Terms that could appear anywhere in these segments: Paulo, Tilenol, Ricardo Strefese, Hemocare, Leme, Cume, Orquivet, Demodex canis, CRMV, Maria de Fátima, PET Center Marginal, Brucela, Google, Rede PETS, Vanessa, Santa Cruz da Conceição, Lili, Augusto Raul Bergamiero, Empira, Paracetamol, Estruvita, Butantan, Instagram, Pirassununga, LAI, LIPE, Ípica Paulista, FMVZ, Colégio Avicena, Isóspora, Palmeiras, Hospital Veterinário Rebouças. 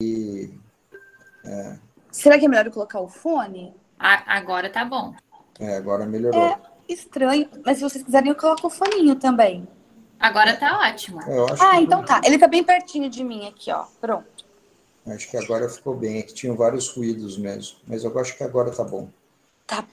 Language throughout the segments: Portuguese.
E, será que é melhor eu colocar o fone? Agora tá bom. É, agora melhorou. É estranho, mas se vocês quiserem eu coloco o foninho também. Agora tá ótimo. Então tá. Ele tá bem pertinho de mim aqui, ó. Pronto. Acho que agora ficou bem. É que tinham vários ruídos mesmo. Mas eu acho que agora tá bom. Tá.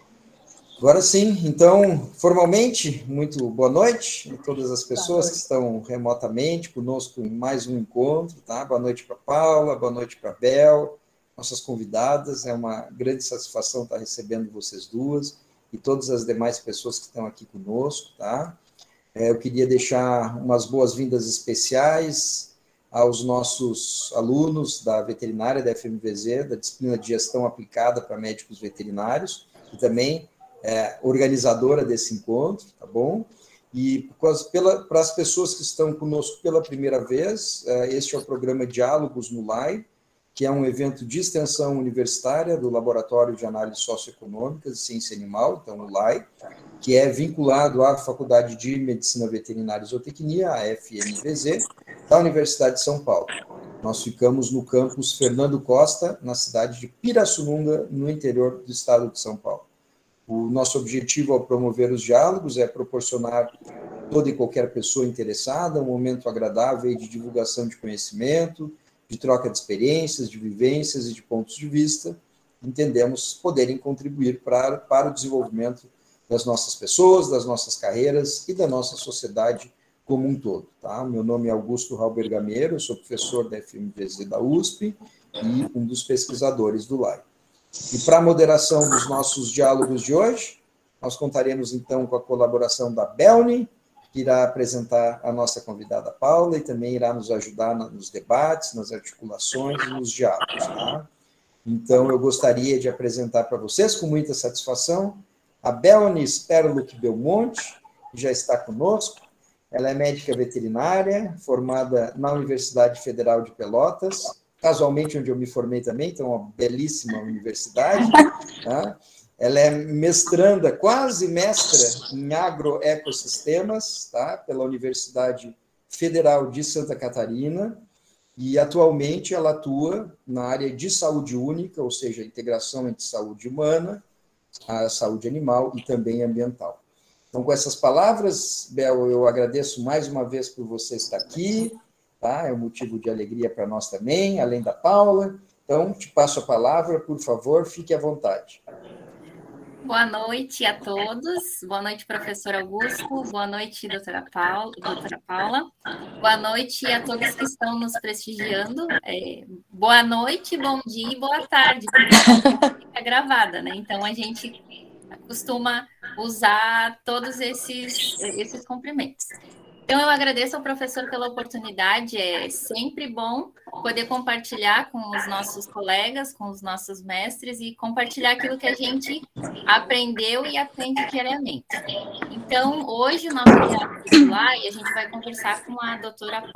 Agora sim. Então, formalmente, muito boa noite a todas as pessoas que estão remotamente conosco em mais um encontro, tá? Boa noite para Paula, boa noite para Bel, nossas convidadas. É uma grande satisfação estar recebendo vocês duas e todas as demais pessoas que estão aqui conosco, tá? Eu queria deixar umas boas-vindas especiais aos nossos alunos da veterinária da FMVZ, da disciplina de gestão aplicada para médicos veterinários, e também organizadora desse encontro, tá bom? E para as pessoas que estão conosco pela primeira vez, este é o programa Diálogos no Live, que é um evento de extensão universitária do Laboratório de Análises Socioeconômicas e Ciência Animal, então o LAI, que é vinculado à Faculdade de Medicina Veterinária e Zootecnia, a FMVZ, da Universidade de São Paulo. Nós ficamos no campus Fernando Costa, na cidade de Pirassununga, no interior do estado de São Paulo. O nosso objetivo ao promover os diálogos é proporcionar a toda e qualquer pessoa interessada um momento agradável de divulgação de conhecimento, de troca de experiências, de vivências e de pontos de vista, entendemos poderem contribuir para o desenvolvimento das nossas pessoas, das nossas carreiras e da nossa sociedade como um todo. Tá? Meu nome é Augusto Raul Bergamiero, eu sou professor da FMVZ da USP e um dos pesquisadores do LAI. E para a moderação dos nossos diálogos de hoje, nós contaremos então com a colaboração da Belni, que irá apresentar a nossa convidada Paula e também irá nos ajudar nos debates, nas articulações e nos diálogos. Tá? Então, eu gostaria de apresentar para vocês, com muita satisfação, a Belni Sperluc Belmonte, que já está conosco. Ela é médica veterinária, formada na Universidade Federal de Pelotas, casualmente onde eu me formei também, então uma belíssima universidade, tá? Ela é mestranda, quase mestra, em agroecossistemas, tá? Pela Universidade Federal de Santa Catarina, e atualmente ela atua na área de saúde única, ou seja, a integração entre saúde humana, a saúde animal e também ambiental. Então, com essas palavras, Bel, eu agradeço mais uma vez por você estar aqui, tá? É um motivo de alegria para nós também, além da Paula. Então, te passo a palavra, por favor, fique à vontade. Boa noite a todos, boa noite, professor Augusto, boa noite, doutora Paula, boa noite a todos que estão nos prestigiando, boa noite, bom dia e boa tarde, porque fica gravada, né? Então a gente costuma usar todos esses cumprimentos. Então, eu agradeço ao professor pela oportunidade, é sempre bom poder compartilhar com os nossos colegas, com os nossos mestres e compartilhar aquilo que a gente aprendeu e aprende diariamente. Então, hoje, o nosso diálogo lá, e a gente vai conversar com a doutora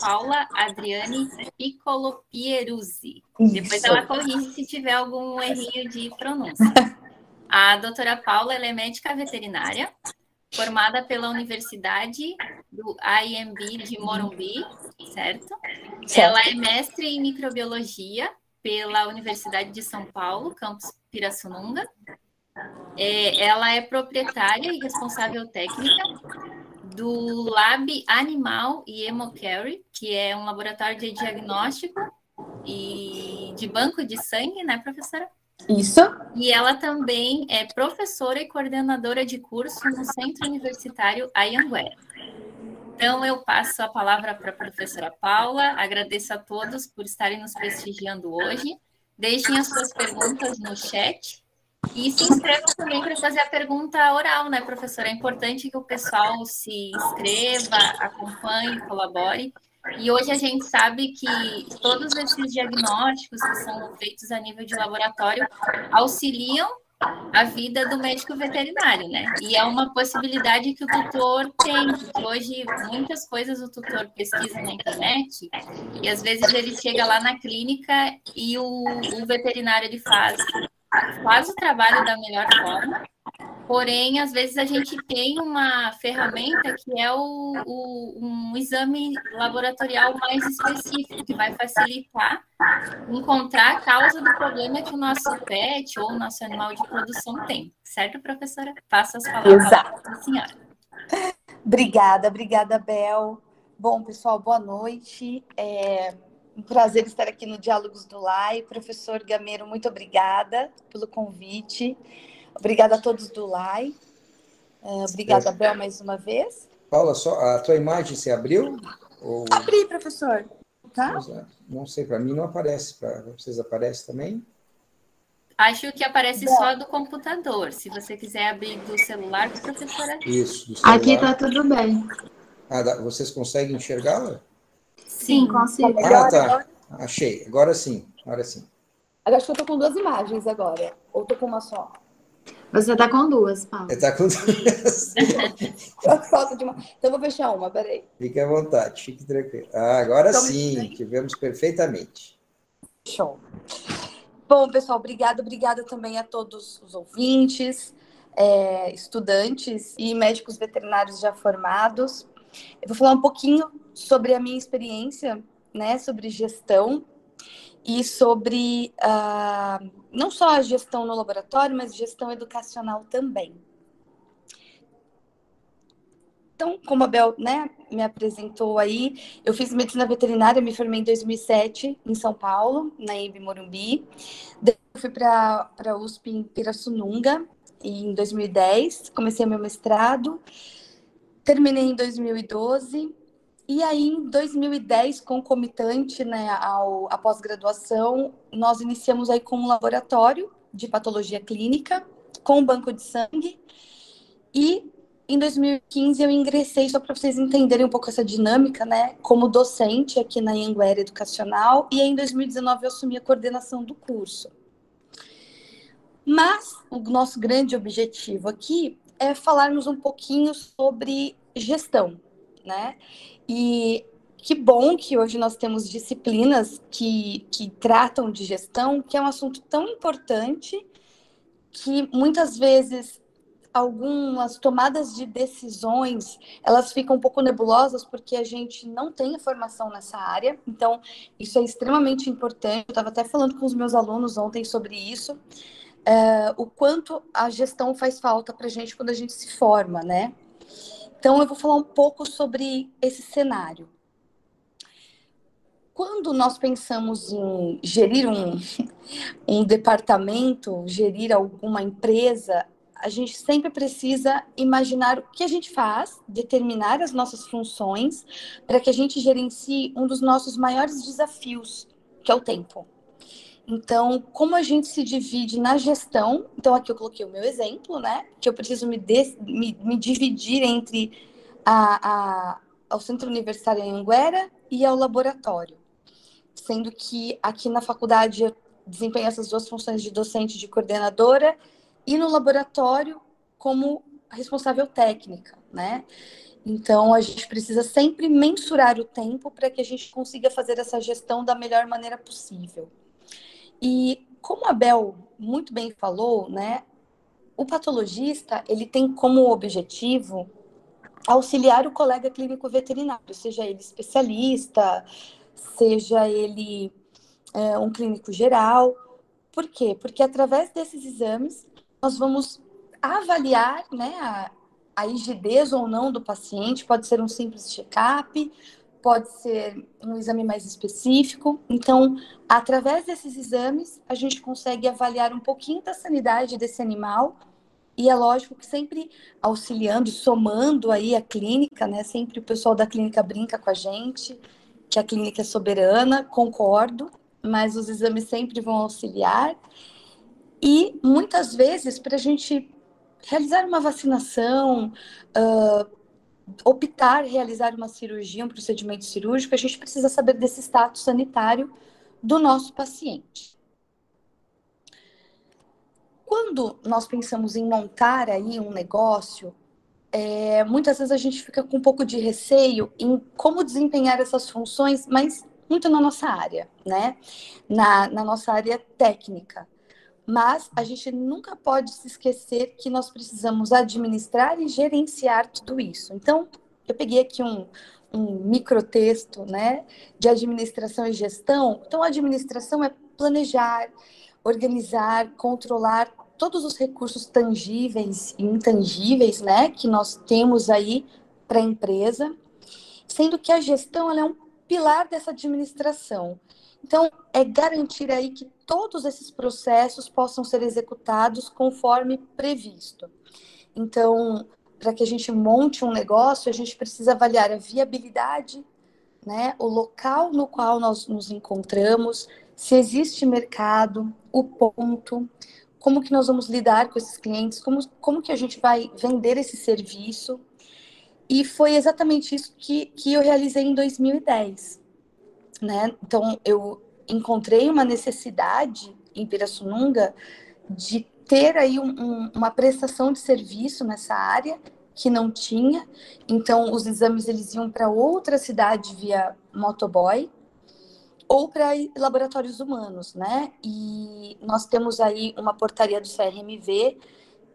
Paula Adriane Piccolo Pieruzzi. Depois ela corrige se tiver algum errinho de pronúncia. A doutora Paula, ela é médica veterinária, formada pela Universidade do IMB de Morumbi, certo? Ela é mestre em microbiologia pela Universidade de São Paulo, campus Pirassununga. Ela é proprietária e responsável técnica do Lab Animal e Hemocare, que é um laboratório de diagnóstico e de banco de sangue, né, professora? Isso. E ela também é professora e coordenadora de curso no Centro Universitário Anhanguera. Então, eu passo a palavra para a professora Paula, agradeço a todos por estarem nos prestigiando hoje, deixem as suas perguntas no chat e se inscrevam também para fazer a pergunta oral, né, professora? É importante que o pessoal se inscreva, acompanhe, colabore. E hoje a gente sabe que todos esses diagnósticos que são feitos a nível de laboratório auxiliam a vida do médico veterinário, né? E é uma possibilidade que o tutor tem, porque hoje muitas coisas o tutor pesquisa na internet e às vezes ele chega lá na clínica e o veterinário ele faz o trabalho da melhor forma, Porém, às vezes a gente tem uma ferramenta que é um exame laboratorial mais específico, que vai facilitar encontrar a causa do problema que o nosso pet ou o nosso animal de produção tem. Certo, professora? Passo as palavras para a senhora. Obrigada, obrigada, Bel. Bom, pessoal, boa noite. É um prazer estar aqui no Diálogos do LAI. Professor Gameiro, muito obrigada pelo convite. Obrigada a todos do LAI. Obrigada, Bel, mais uma vez. Paula, só a tua imagem se abriu? Ou... Abri, professor. Tá? Não sei, para mim não aparece. Para vocês aparece também? Acho que aparece Bel. Só do computador. Se você quiser abrir do celular, professora. Isso, do celular. Aqui está tudo bem. Ah, vocês conseguem enxergá-la? Sim, consigo. Ah, tá. Achei. Agora sim. Agora sim. Eu acho que eu estou com duas imagens agora. Ou estou com uma só? Você tá com duas, Paulo. Tá com duas. Então vou fechar uma, peraí. Fique à vontade, fique tranquilo. Ah, agora então, sim, tivemos perfeitamente. Show. Bom, pessoal, obrigada também a todos os ouvintes, estudantes e médicos veterinários já formados. Eu vou falar um pouquinho sobre a minha experiência, né, sobre gestão. E sobre não só a gestão no laboratório, mas gestão educacional também. Então, como a Bel, né, me apresentou aí, eu fiz medicina veterinária, me formei em 2007 em São Paulo, na UBM Morumbi. Depois eu fui para a USP em Pirassununga, em 2010, comecei meu mestrado, terminei em 2012. E aí, em 2010, concomitante, né, à pós-graduação, nós iniciamos aí com um laboratório de patologia clínica, com um banco de sangue. E em 2015 eu ingressei, só para vocês entenderem um pouco essa dinâmica, né, como docente aqui na Anhanguera Educacional. E aí, em 2019 eu assumi a coordenação do curso. Mas o nosso grande objetivo aqui é falarmos um pouquinho sobre gestão, né? E que bom que hoje nós temos disciplinas que tratam de gestão, que é um assunto tão importante que muitas vezes algumas tomadas de decisões, elas ficam um pouco nebulosas porque a gente não tem formação nessa área. Então, isso é extremamente importante. Eu estava até falando com os meus alunos ontem sobre isso, o quanto a gestão faz falta para a gente quando a gente se forma, né? Então, eu vou falar um pouco sobre esse cenário. Quando nós pensamos em gerir um departamento, gerir alguma empresa, a gente sempre precisa imaginar o que a gente faz, determinar as nossas funções, para que a gente gerencie um dos nossos maiores desafios, que é o tempo. Então, como a gente se divide na gestão... Então, aqui eu coloquei o meu exemplo, né? Que eu preciso me dividir entre o Centro Universitário Anhanguera e ao laboratório. Sendo que aqui na faculdade eu desempenho essas duas funções de docente e de coordenadora. E no laboratório como responsável técnica, né? Então, a gente precisa sempre mensurar o tempo para que a gente consiga fazer essa gestão da melhor maneira possível. E como a Bel muito bem falou, né, o patologista ele tem como objetivo auxiliar o colega clínico veterinário, seja ele especialista, seja ele um clínico geral. Por quê? Porque através desses exames nós vamos avaliar, né, a rigidez ou não do paciente, pode ser um simples check-up, pode ser um exame mais específico. Então, através desses exames, a gente consegue avaliar um pouquinho da sanidade desse animal. E é lógico que sempre auxiliando, somando aí a clínica, né? Sempre o pessoal da clínica brinca com a gente, que a clínica é soberana, concordo. Mas os exames sempre vão auxiliar. E muitas vezes, para a gente realizar uma vacinação, optar realizar uma cirurgia, um procedimento cirúrgico, a gente precisa saber desse status sanitário do nosso paciente. Quando nós pensamos em montar aí um negócio, muitas vezes a gente fica com um pouco de receio em como desempenhar essas funções, mas muito na nossa área, né? Na nossa área técnica. mas a gente nunca pode se esquecer que nós precisamos administrar e gerenciar tudo isso. Então, eu peguei aqui um microtexto, né, de administração e gestão. Então, a administração é planejar, organizar, controlar todos os recursos tangíveis e intangíveis, né, que nós temos aí para a empresa, sendo que a gestão ela é um pilar dessa administração. Então, é garantir aí que todos esses processos possam ser executados conforme previsto. Então, para que a gente monte um negócio, a gente precisa avaliar a viabilidade, né, o local no qual nós nos encontramos, se existe mercado, o ponto, como que nós vamos lidar com esses clientes, como que a gente vai vender esse serviço. E foi exatamente isso que eu realizei em 2010. Né? Então, eu encontrei uma necessidade em Pirassununga de ter aí uma prestação de serviço nessa área que não tinha. Então, os exames eles iam para outra cidade via motoboy ou para laboratórios humanos, né? E nós temos aí uma portaria do CRMV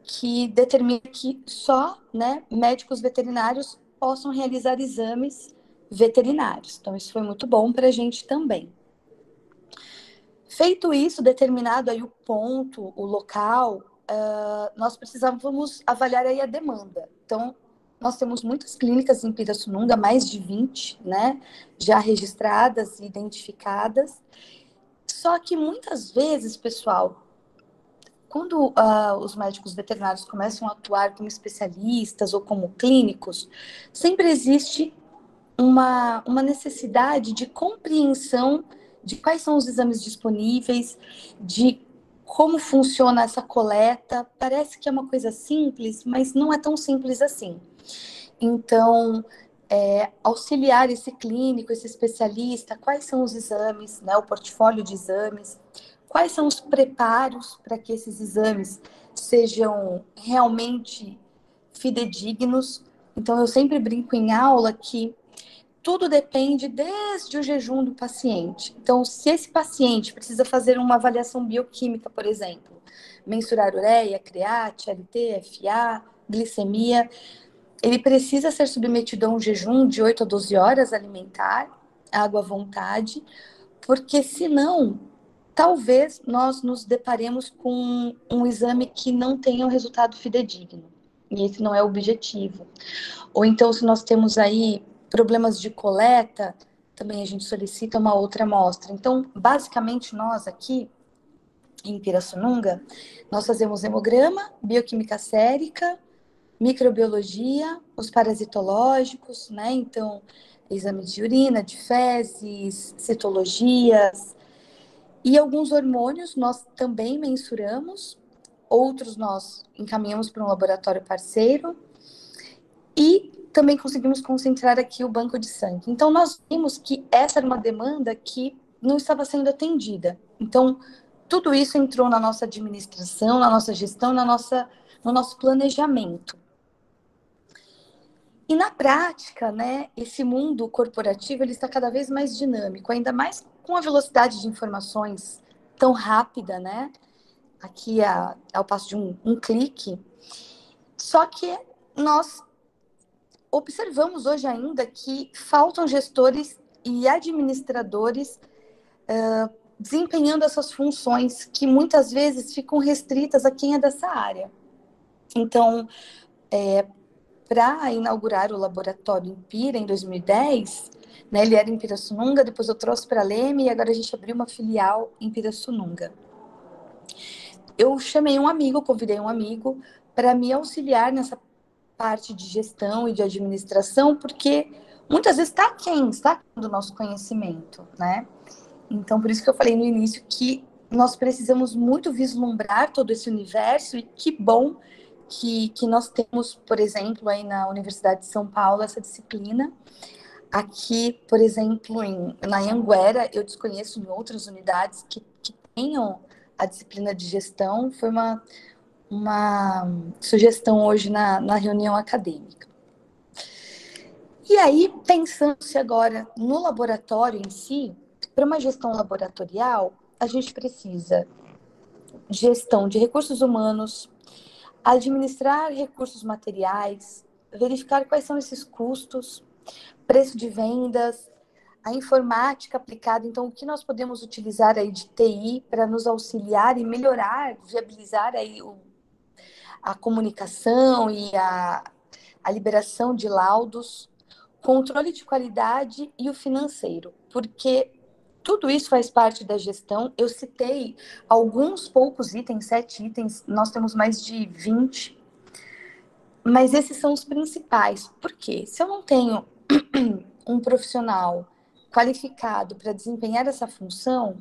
que determina que só, né, médicos veterinários possam realizar exames veterinários. Então, isso foi muito bom para a gente também. Feito isso, determinado aí o ponto, o local, nós precisávamos avaliar aí a demanda. Então, nós temos muitas clínicas em Pirassununga, mais de 20, né, já registradas e identificadas. Só que muitas vezes, pessoal, quando os médicos veterinários começam a atuar como especialistas ou como clínicos, sempre existe uma necessidade de compreensão de quais são os exames disponíveis, de como funciona essa coleta. Parece que é uma coisa simples, mas não é tão simples assim. Então, auxiliar esse clínico, esse especialista, quais são os exames, né, o portfólio de exames, quais são os preparos para que esses exames sejam realmente fidedignos. Então, eu sempre brinco em aula que tudo depende desde o jejum do paciente. Então, se esse paciente precisa fazer uma avaliação bioquímica, por exemplo, mensurar ureia, creatina, LT, FA, glicemia, ele precisa ser submetido a um jejum de 8 a 12 horas alimentar, água à vontade, porque senão talvez nós nos deparemos com um exame que não tenha um resultado fidedigno, e esse não é o objetivo. Ou então, se nós temos aí problemas de coleta, também a gente solicita uma outra amostra. Então, basicamente, nós aqui em Pirassununga, nós fazemos hemograma, bioquímica sérica, microbiologia, os parasitológicos, né? Então, exame de urina, de fezes, citologias. E alguns hormônios nós também mensuramos, outros nós encaminhamos para um laboratório parceiro e também conseguimos concentrar aqui o banco de sangue. Então, nós vimos que essa era uma demanda que não estava sendo atendida. Então, tudo isso entrou na nossa administração, na nossa gestão, no nosso planejamento. E na prática, né, esse mundo corporativo ele está cada vez mais dinâmico, ainda mais com a velocidade de informações tão rápida, né, aqui ao passo de um clique. Só que nós observamos hoje ainda que faltam gestores e administradores desempenhando essas funções que muitas vezes ficam restritas a quem é dessa área. Então, para inaugurar o laboratório Empira em 2010, né, ele era em Pirassununga, depois eu trouxe para Leme e agora a gente abriu uma filial em Pirassununga. Eu chamei um amigo, convidei um amigo para me auxiliar nessa parte de gestão e de administração, porque muitas vezes está quem do nosso conhecimento, né? Então, por isso que eu falei no início que nós precisamos muito vislumbrar todo esse universo e que bom que nós temos, por exemplo, aí na Universidade de São Paulo, essa disciplina. Aqui, por exemplo, na Anhanguera, eu desconheço em outras unidades que tenham a disciplina de gestão. Foi uma sugestão hoje na reunião acadêmica. E aí, pensando-se agora no laboratório em si, para uma gestão laboratorial, a gente precisa gestão de recursos humanos, administrar recursos materiais, verificar quais são esses custos, preço de vendas, a informática aplicada, então o que nós podemos utilizar aí de TI para nos auxiliar e melhorar, viabilizar aí a comunicação e a liberação de laudos, controle de qualidade e o financeiro, porque tudo isso faz parte da gestão. Eu citei alguns poucos itens, 7 itens, nós temos mais de 20, mas esses são os principais. Por quê? Se eu não tenho um profissional qualificado para desempenhar essa função,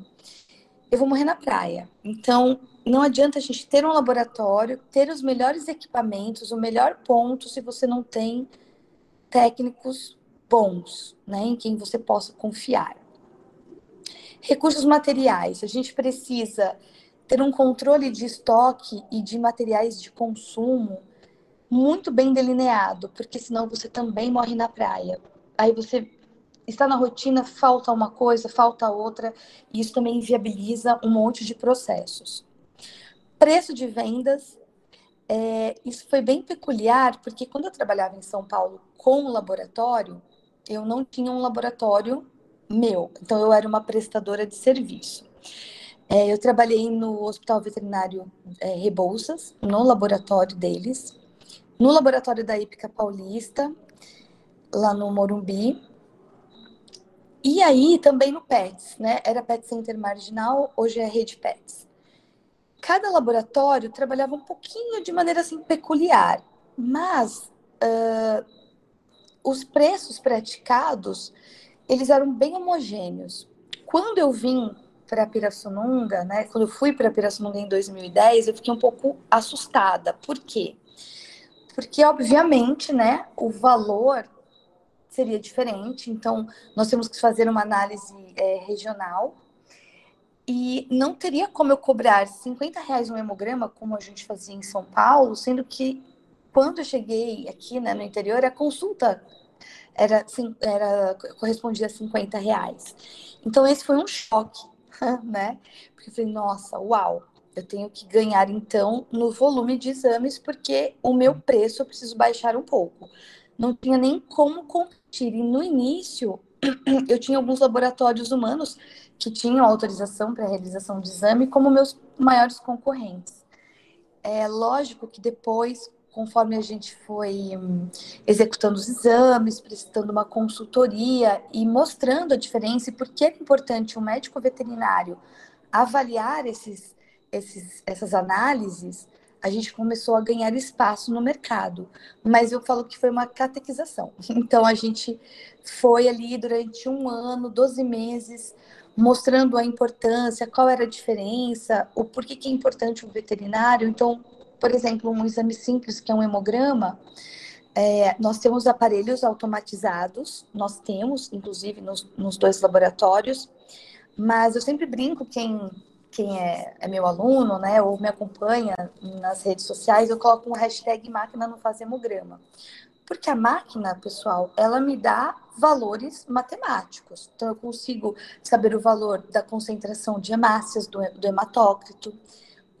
eu vou morrer na praia. Então, não adianta a gente ter um laboratório, ter os melhores equipamentos, o melhor ponto, se você não tem técnicos bons, né, em quem você possa confiar. Recursos materiais. A gente precisa ter um controle de estoque e de materiais de consumo muito bem delineado, porque senão você também morre na praia. Aí você está na rotina, falta uma coisa, falta outra, e isso também inviabiliza um monte de processos. Preço de vendas, isso foi bem peculiar, porque quando eu trabalhava em São Paulo com um laboratório, eu não tinha um laboratório meu, então eu era uma prestadora de serviço. Eu trabalhei no Hospital Veterinário Rebouças, no laboratório deles, no laboratório da Ípica Paulista, lá no Morumbi, e aí também no PETS, né? Era PET Center Marginal, hoje é Rede PETS. Cada laboratório trabalhava um pouquinho de maneira assim peculiar, mas os preços praticados, eles eram bem homogêneos. Quando eu vim para Pirassununga, né? Quando eu fui para Pirassununga em 2010, eu fiquei um pouco assustada. Por quê? Porque, obviamente, né, o valor seria diferente, então nós temos que fazer uma análise regional, e não teria como eu cobrar R$50 um hemograma, como a gente fazia em São Paulo, sendo que quando eu cheguei aqui, né, no interior, a consulta correspondia a R$50. Então esse foi um choque, né? Porque eu falei, nossa, uau! Eu tenho que ganhar, então, no volume de exames, porque o meu preço eu preciso baixar um pouco. Não tinha nem como competir. E no início, eu tinha alguns laboratórios humanos que tinham autorização para realização de exame como meus maiores concorrentes. É lógico que depois, conforme a gente foi executando os exames, prestando uma consultoria e mostrando a diferença e por que é importante um médico veterinário avaliar essas análises, a gente começou a ganhar espaço no mercado. Mas eu falo que foi uma catequização. Então, a gente foi ali durante 1 ano, 12 meses, mostrando a importância, qual era a diferença, o porquê que é importante um veterinário. Então, por exemplo, um exame simples, que é um hemograma, nós temos aparelhos automatizados, nós temos, inclusive, nos 2 laboratórios, mas eu sempre brinco, quem é meu aluno, né, ou me acompanha nas redes sociais, eu coloco um hashtag máquina não faz hemograma. Porque a máquina, pessoal, ela me dá valores matemáticos. Então, eu consigo saber o valor da concentração de hemácias do hematócrito,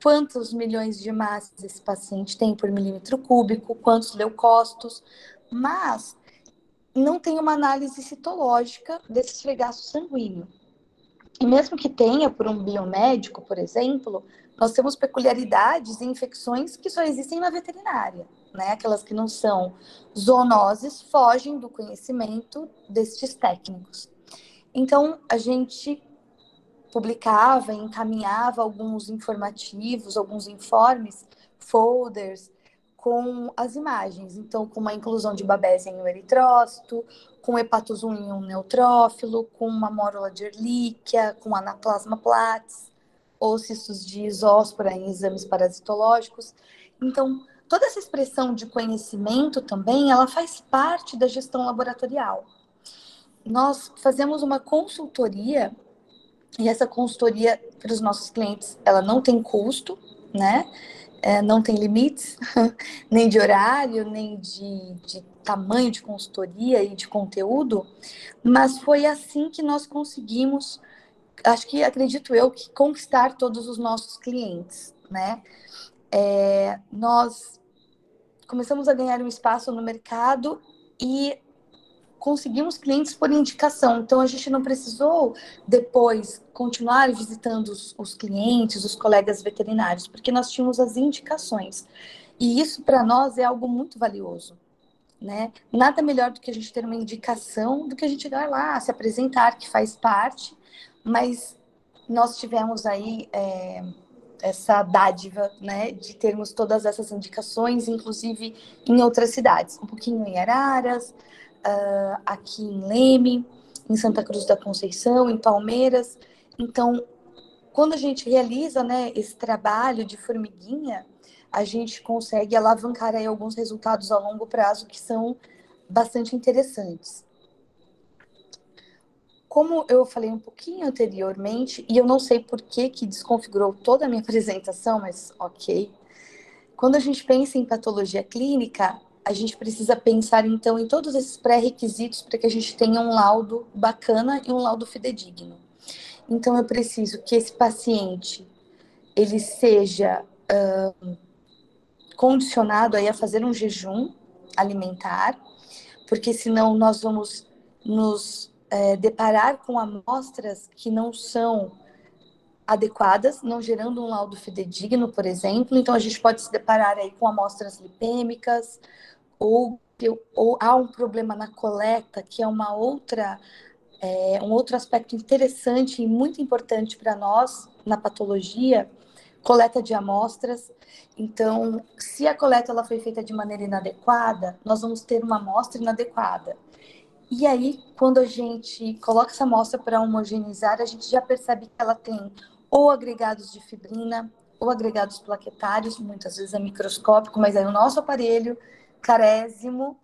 quantos milhões de hemácias esse paciente tem por milímetro cúbico, quantos leucócitos, mas não tem uma análise citológica desse esfregaço sanguíneo. E mesmo que tenha por um biomédico, por exemplo, nós temos peculiaridades e infecções que só existem na veterinária, né? Aquelas que não são zoonoses fogem do conhecimento destes técnicos. Então, a gente publicava, encaminhava alguns informativos, alguns informes, folders, com as imagens. Então, com uma inclusão de Babesia em um eritrócito, com Hepatozoon em um neutrófilo, com uma mórula de Ehrlichia, com Anaplasma platys, ou cistos de isóspora em exames parasitológicos. Então, toda essa expressão de conhecimento também, ela faz parte da gestão laboratorial. Nós fazemos uma consultoria, e essa consultoria para os nossos clientes, ela não tem custo, né? Não tem limites, nem de horário, nem de tamanho de consultoria e de conteúdo, mas foi assim que nós conseguimos acho que, acredito eu, que conquistar todos os nossos clientes, né? Nós começamos a ganhar um espaço no mercado e conseguimos clientes por indicação. Então, a gente não precisou depois continuar visitando os clientes, os colegas veterinários, porque nós tínhamos as indicações. E isso, para nós, é algo muito valioso, né? Nada melhor do que a gente ter uma indicação do que a gente ir lá, se apresentar, que faz parte. Mas nós tivemos aí... essa dádiva, né, de termos todas essas indicações, inclusive em outras cidades, um pouquinho em Araras, aqui em Leme, em Santa Cruz da Conceição, em Palmeiras. Então, quando a gente realiza, né, esse trabalho de formiguinha, a gente consegue alavancar aí alguns resultados a longo prazo que são bastante interessantes. Como eu falei um pouquinho anteriormente, e eu não sei por que que desconfigurou toda a minha apresentação, mas ok. Quando a gente pensa em patologia clínica, a gente precisa pensar, então, em todos esses pré-requisitos para que a gente tenha um laudo bacana e um laudo fidedigno. Então, eu preciso que esse paciente, ele seja condicionado aí a fazer um jejum alimentar, porque senão nós vamos nos... deparar com amostras que não são adequadas, não gerando um laudo fidedigno, por exemplo. Então, a gente pode se deparar aí com amostras lipêmicas ou há um problema na coleta, que é uma outra, um outro aspecto interessante e muito importante para nós na patologia, coleta de amostras. Então, se a coleta ela foi feita de maneira inadequada, nós vamos ter uma amostra inadequada. E aí, quando a gente coloca essa amostra para homogeneizar, a gente já percebe que ela tem ou agregados de fibrina, ou agregados plaquetários, muitas vezes é microscópico, mas é o nosso aparelho carésimo,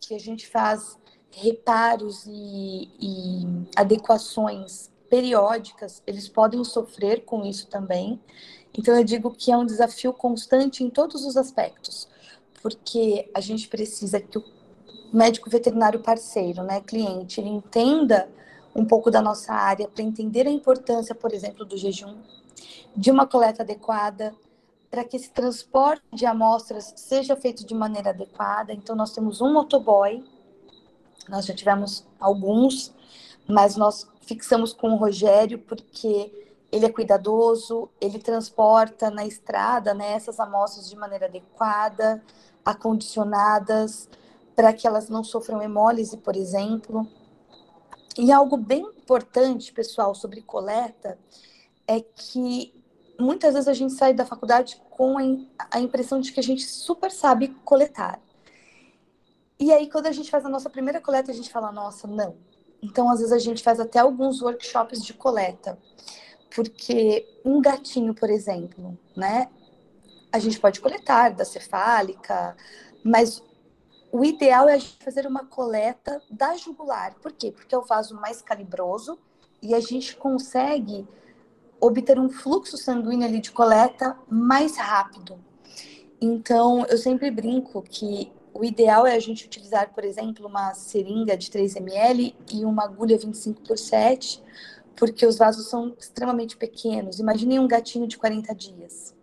que a gente faz reparos e adequações periódicas, eles podem sofrer com isso também. Então, eu digo que é um desafio constante em todos os aspectos, porque a gente precisa que o médico veterinário parceiro, né, cliente, ele entenda um pouco da nossa área para entender a importância, por exemplo, do jejum, de uma coleta adequada, para que esse transporte de amostras seja feito de maneira adequada. Então, nós temos um motoboy, nós já tivemos alguns, mas nós fixamos com o Rogério porque ele é cuidadoso, ele transporta na estrada, né, essas amostras de maneira adequada, acondicionadas, para que elas não sofram hemólise, por exemplo. E algo bem importante, pessoal, sobre coleta, é que muitas vezes a gente sai da faculdade com a impressão de que a gente super sabe coletar. E aí, quando a gente faz a nossa primeira coleta, a gente fala, nossa, não. Então, às vezes, a gente faz até alguns workshops de coleta. Porque um gatinho, por exemplo, né? A gente pode coletar da cefálica, mas... o ideal é a gente fazer uma coleta da jugular. Por quê? Porque é o vaso mais calibroso e a gente consegue obter um fluxo sanguíneo ali de coleta mais rápido. Então, eu sempre brinco que o ideal é a gente utilizar, por exemplo, uma seringa de 3 ml e uma agulha 25/7, porque os vasos são extremamente pequenos. Imaginem um gatinho de 40 dias.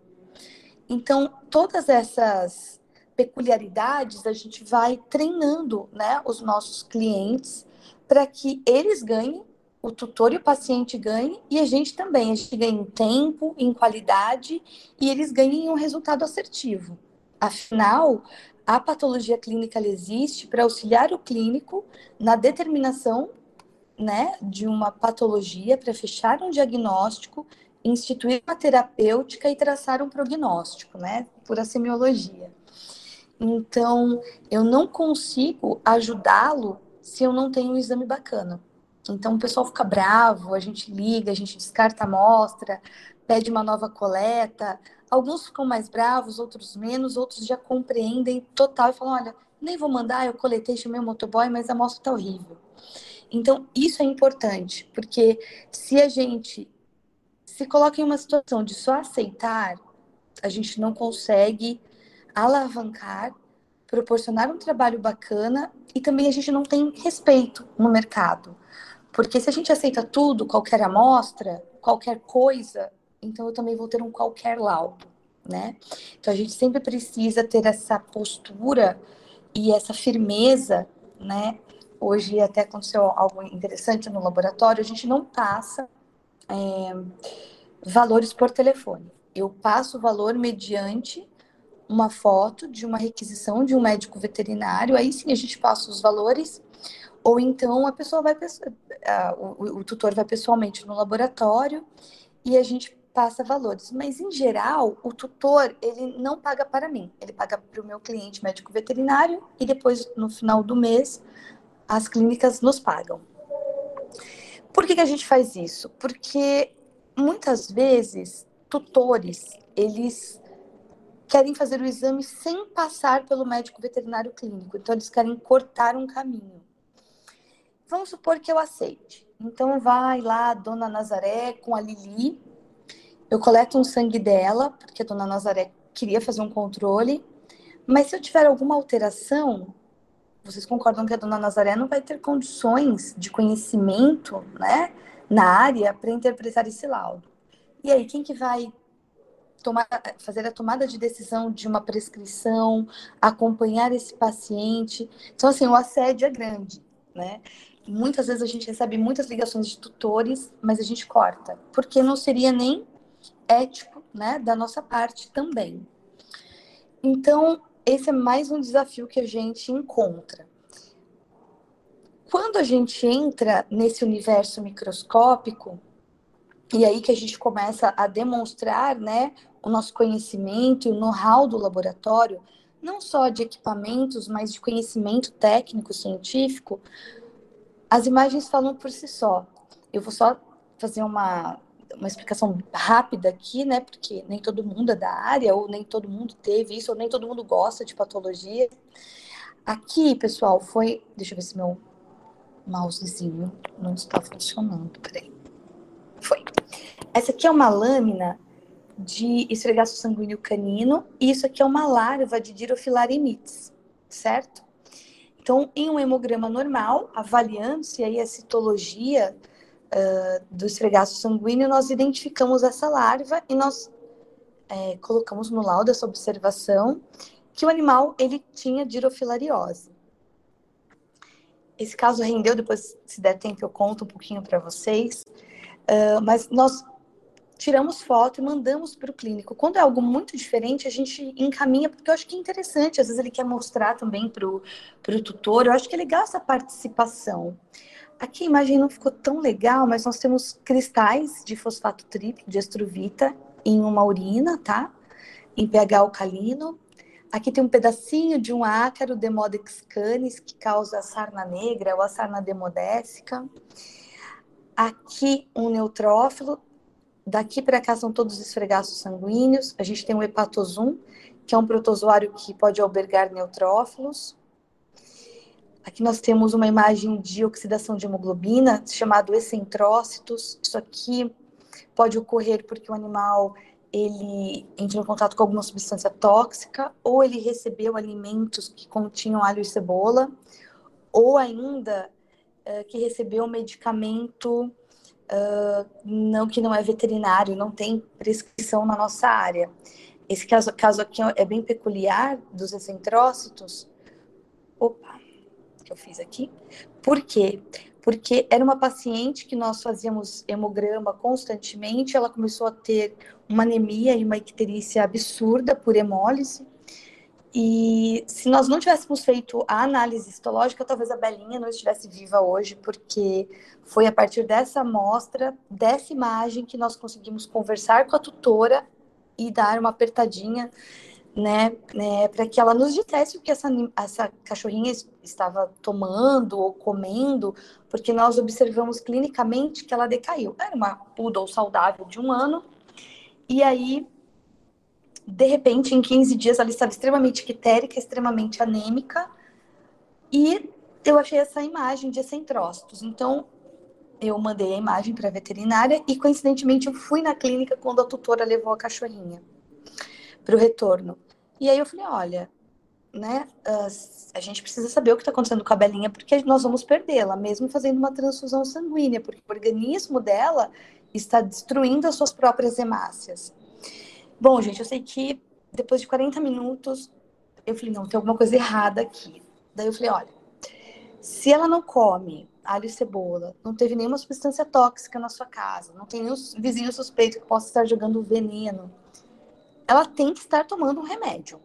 Então, todas essas peculiaridades, a gente vai treinando, né, os nossos clientes para que eles ganhem, o tutor e o paciente ganhem, e a gente também, a gente ganha em tempo, em qualidade, e eles ganhem um resultado assertivo. Afinal, a patologia clínica ela existe para auxiliar o clínico na determinação, né, de uma patologia, para fechar um diagnóstico, instituir uma terapêutica e traçar um prognóstico, né, por semiologia. Então, eu não consigo ajudá-lo se eu não tenho um exame bacana. Então, o pessoal fica bravo, a gente liga, a gente descarta a amostra, pede uma nova coleta. Alguns ficam mais bravos, outros menos, outros já compreendem total e falam, olha, nem vou mandar, eu coletei, chamei o motoboy, mas a amostra tá horrível. Então, isso é importante, porque se a gente se coloca em uma situação de só aceitar, a gente não consegue alavancar, proporcionar um trabalho bacana, e também a gente não tem respeito no mercado. Porque se a gente aceita tudo, qualquer amostra, qualquer coisa, então eu também vou ter um qualquer laudo, né? Então a gente sempre precisa ter essa postura e essa firmeza, né? Hoje até aconteceu algo interessante no laboratório, a gente não passa valores por telefone. Eu passo o valor mediante uma foto de uma requisição de um médico veterinário, aí sim a gente passa os valores, ou então a pessoa vai, o tutor vai pessoalmente no laboratório e a gente passa valores. Mas, em geral, o tutor ele não paga para mim, ele paga para o meu cliente médico veterinário e depois, no final do mês, as clínicas nos pagam. Por que que a gente faz isso? Porque, muitas vezes, tutores, eles querem fazer o exame sem passar pelo médico veterinário clínico. Então, eles querem cortar um caminho. Vamos supor que eu aceite. Então, vai lá a dona Nazaré com a Lili. Eu coleto um sangue dela, porque a dona Nazaré queria fazer um controle. Mas se eu tiver alguma alteração, vocês concordam que a dona Nazaré não vai ter condições de conhecimento, né, na área para interpretar esse laudo. E aí, quem que vai fazer a tomada de decisão de uma prescrição, acompanhar esse paciente? Então, assim, o assédio é grande, né? Muitas vezes a gente recebe muitas ligações de tutores, mas a gente corta, porque não seria nem ético, né, da nossa parte também. Então, esse é mais um desafio que a gente encontra. Quando a gente entra nesse universo microscópico, e aí que a gente começa a demonstrar, né, o nosso conhecimento e o know-how do laboratório, não só de equipamentos, mas de conhecimento técnico, científico, as imagens falam por si só. Eu vou só fazer uma explicação rápida aqui, né, porque nem todo mundo é da área, ou nem todo mundo teve isso, ou nem todo mundo gosta de patologia. Aqui, pessoal, foi... Deixa eu ver se meu mousezinho não está funcionando, peraí. Foi. Essa aqui é uma lâmina de esfregaço sanguíneo canino e isso aqui é uma larva de Dirofilariose, certo? Então, em um hemograma normal, avaliando-se aí a citologia do esfregaço sanguíneo, nós identificamos essa larva e nós colocamos no laudo essa observação que o animal ele tinha Dirofilariose. Esse caso rendeu, depois, se der tempo, eu conto um pouquinho para vocês. Mas nós tiramos foto e mandamos para o clínico. Quando é algo muito diferente, a gente encaminha, porque eu acho que é interessante. Às vezes ele quer mostrar também para o tutor. Eu acho que é legal essa participação. Aqui a imagem não ficou tão legal, mas nós temos cristais de fosfato triplo, de estruvita, em uma urina, tá? Em pH alcalino. Aqui tem um pedacinho de um ácaro, Demodex canis, que causa a sarna negra ou a sarna demodécica. Aqui um neutrófilo, daqui para cá são todos esfregaços sanguíneos. A gente tem o Hepatozoon, que é um protozoário que pode albergar neutrófilos. Aqui nós temos uma imagem de oxidação de hemoglobina, chamado excentrócitos. Isso aqui pode ocorrer porque o animal ele entrou em contato com alguma substância tóxica, ou ele recebeu alimentos que continham alho e cebola, ou ainda que recebeu um medicamento que não é veterinário, não tem prescrição na nossa área. Esse caso aqui é bem peculiar dos excentrócitos. Opa, o que eu fiz aqui? Por quê? Porque era uma paciente que nós fazíamos hemograma constantemente, ela começou a ter uma anemia e uma icterícia absurda por hemólise. E se nós não tivéssemos feito a análise histológica, talvez a Belinha não estivesse viva hoje, porque foi a partir dessa amostra, dessa imagem, que nós conseguimos conversar com a tutora e dar uma apertadinha, né para que ela nos dissesse o que essa cachorrinha estava tomando ou comendo, porque nós observamos clinicamente que ela decaiu. Era uma poodle saudável de 1 ano, e aí... De repente, em 15 dias, ela estava extremamente ictérica, extremamente anêmica. E eu achei essa imagem de excentrócitos. Então, eu mandei a imagem para a veterinária e, coincidentemente, eu fui na clínica quando a tutora levou a cachorrinha para o retorno. E aí eu falei, olha, né, a gente precisa saber o que está acontecendo com a Belinha, porque nós vamos perdê-la, mesmo fazendo uma transfusão sanguínea, porque o organismo dela está destruindo as suas próprias hemácias. Bom, gente, eu sei que depois de 40 minutos, eu falei, não, tem alguma coisa errada aqui. Daí eu falei, olha, se ela não come alho e cebola, não teve nenhuma substância tóxica na sua casa, não tem nenhum vizinho suspeito que possa estar jogando veneno, ela tem que estar tomando um remédio,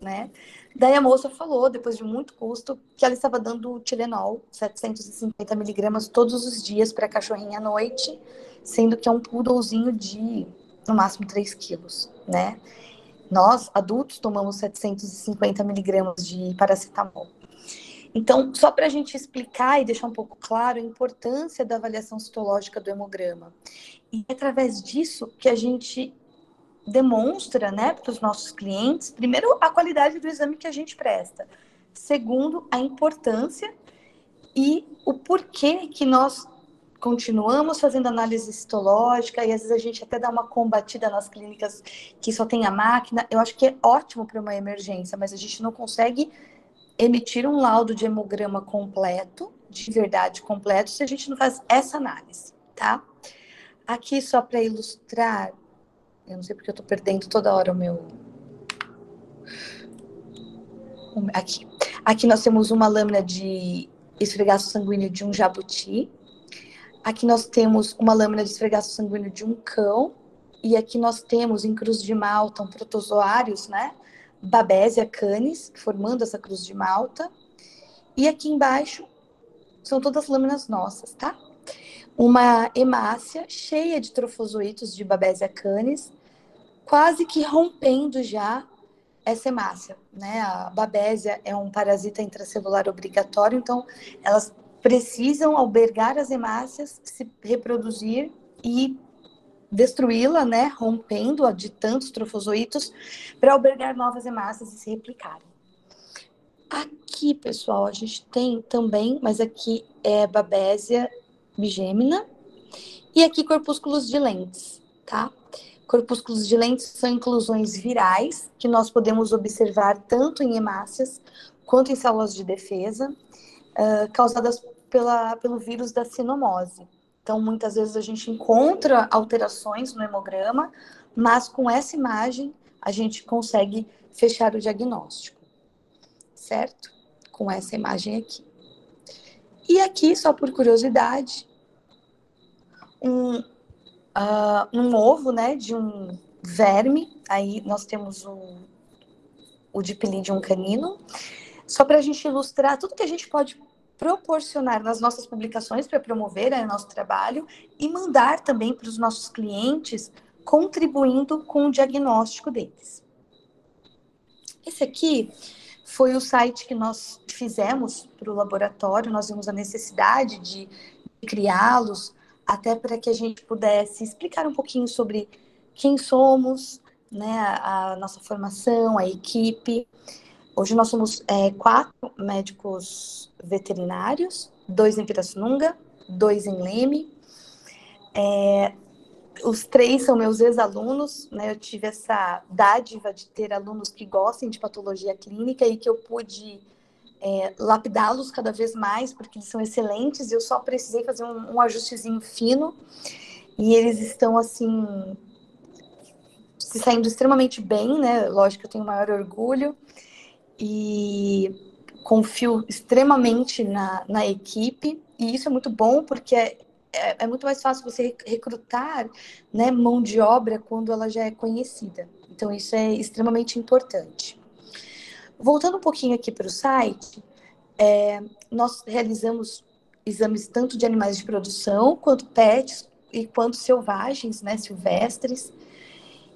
né? Daí a moça falou, depois de muito custo, que ela estava dando Tilenol, 750 mg todos os dias para a cachorrinha à noite, sendo que é um poodlezinho de, no máximo, 3 quilos, né? Nós, adultos, tomamos 750 mg de paracetamol. Então, só para a gente explicar e deixar um pouco claro a importância da avaliação citológica do hemograma. E é através disso que a gente demonstra, né, para os nossos clientes, primeiro, a qualidade do exame que a gente presta. Segundo, a importância e o porquê que nós continuamos fazendo análise histológica, e às vezes a gente até dá uma combatida nas clínicas que só tem a máquina. Eu acho que é ótimo para uma emergência, mas a gente não consegue emitir um laudo de hemograma completo, de verdade completo, se a gente não faz essa análise, tá? Aqui, só para ilustrar, eu não sei porque eu tô perdendo toda hora o meu... Aqui. Aqui nós temos uma lâmina de esfregaço sanguíneo de um jabuti. Aqui nós temos uma lâmina de esfregaço sanguíneo de um cão. E aqui nós temos, em cruz de malta, um protozoários, né? Babesia canis, formando essa cruz de malta. E aqui embaixo são todas lâminas nossas, tá? Uma hemácia cheia de trofozoitos de Babesia canis, quase que rompendo já essa hemácia, né? A Babesia é um parasita intracelular obrigatório, então elas precisam albergar as hemácias, se reproduzir e destruí-la, né, rompendo-a de tantos trofozoitos, para albergar novas hemácias e se replicarem. Aqui, pessoal, a gente tem também, mas aqui é Babesia bigêmina, e aqui corpúsculos de lentes, tá? Corpúsculos de lentes são inclusões virais, que nós podemos observar tanto em hemácias quanto em células de defesa, causadas pelo vírus da cinomose. Então, muitas vezes a gente encontra alterações no hemograma, mas com essa imagem a gente consegue fechar o diagnóstico, certo? Com essa imagem aqui. E aqui, só por curiosidade, um ovo, né, de um verme, aí nós temos o Dipilidium canino, só para a gente ilustrar tudo que a gente pode proporcionar nas nossas publicações para promover o nosso trabalho e mandar também para os nossos clientes, contribuindo com o diagnóstico deles. Esse aqui foi o site que nós fizemos para o laboratório, nós vimos a necessidade de criá-los, até para que a gente pudesse explicar um pouquinho sobre quem somos, né, a nossa formação, a equipe. Hoje nós somos 4 médicos veterinários, 2 em Pirassununga, 2 em Leme. Os 3 são meus ex-alunos, né? Eu tive essa dádiva de ter alunos que gostem de patologia clínica e que eu pude lapidá-los cada vez mais, porque eles são excelentes, eu só precisei fazer um ajustezinho fino, e eles estão assim se saindo extremamente bem, né? Lógico que eu tenho o maior orgulho. E confio extremamente na equipe, e isso é muito bom, porque é muito mais fácil você recrutar, né, mão de obra quando ela já é conhecida. Então, isso é extremamente importante. Voltando um pouquinho aqui para o site, nós realizamos exames tanto de animais de produção, quanto pets, e quanto selvagens, né, silvestres.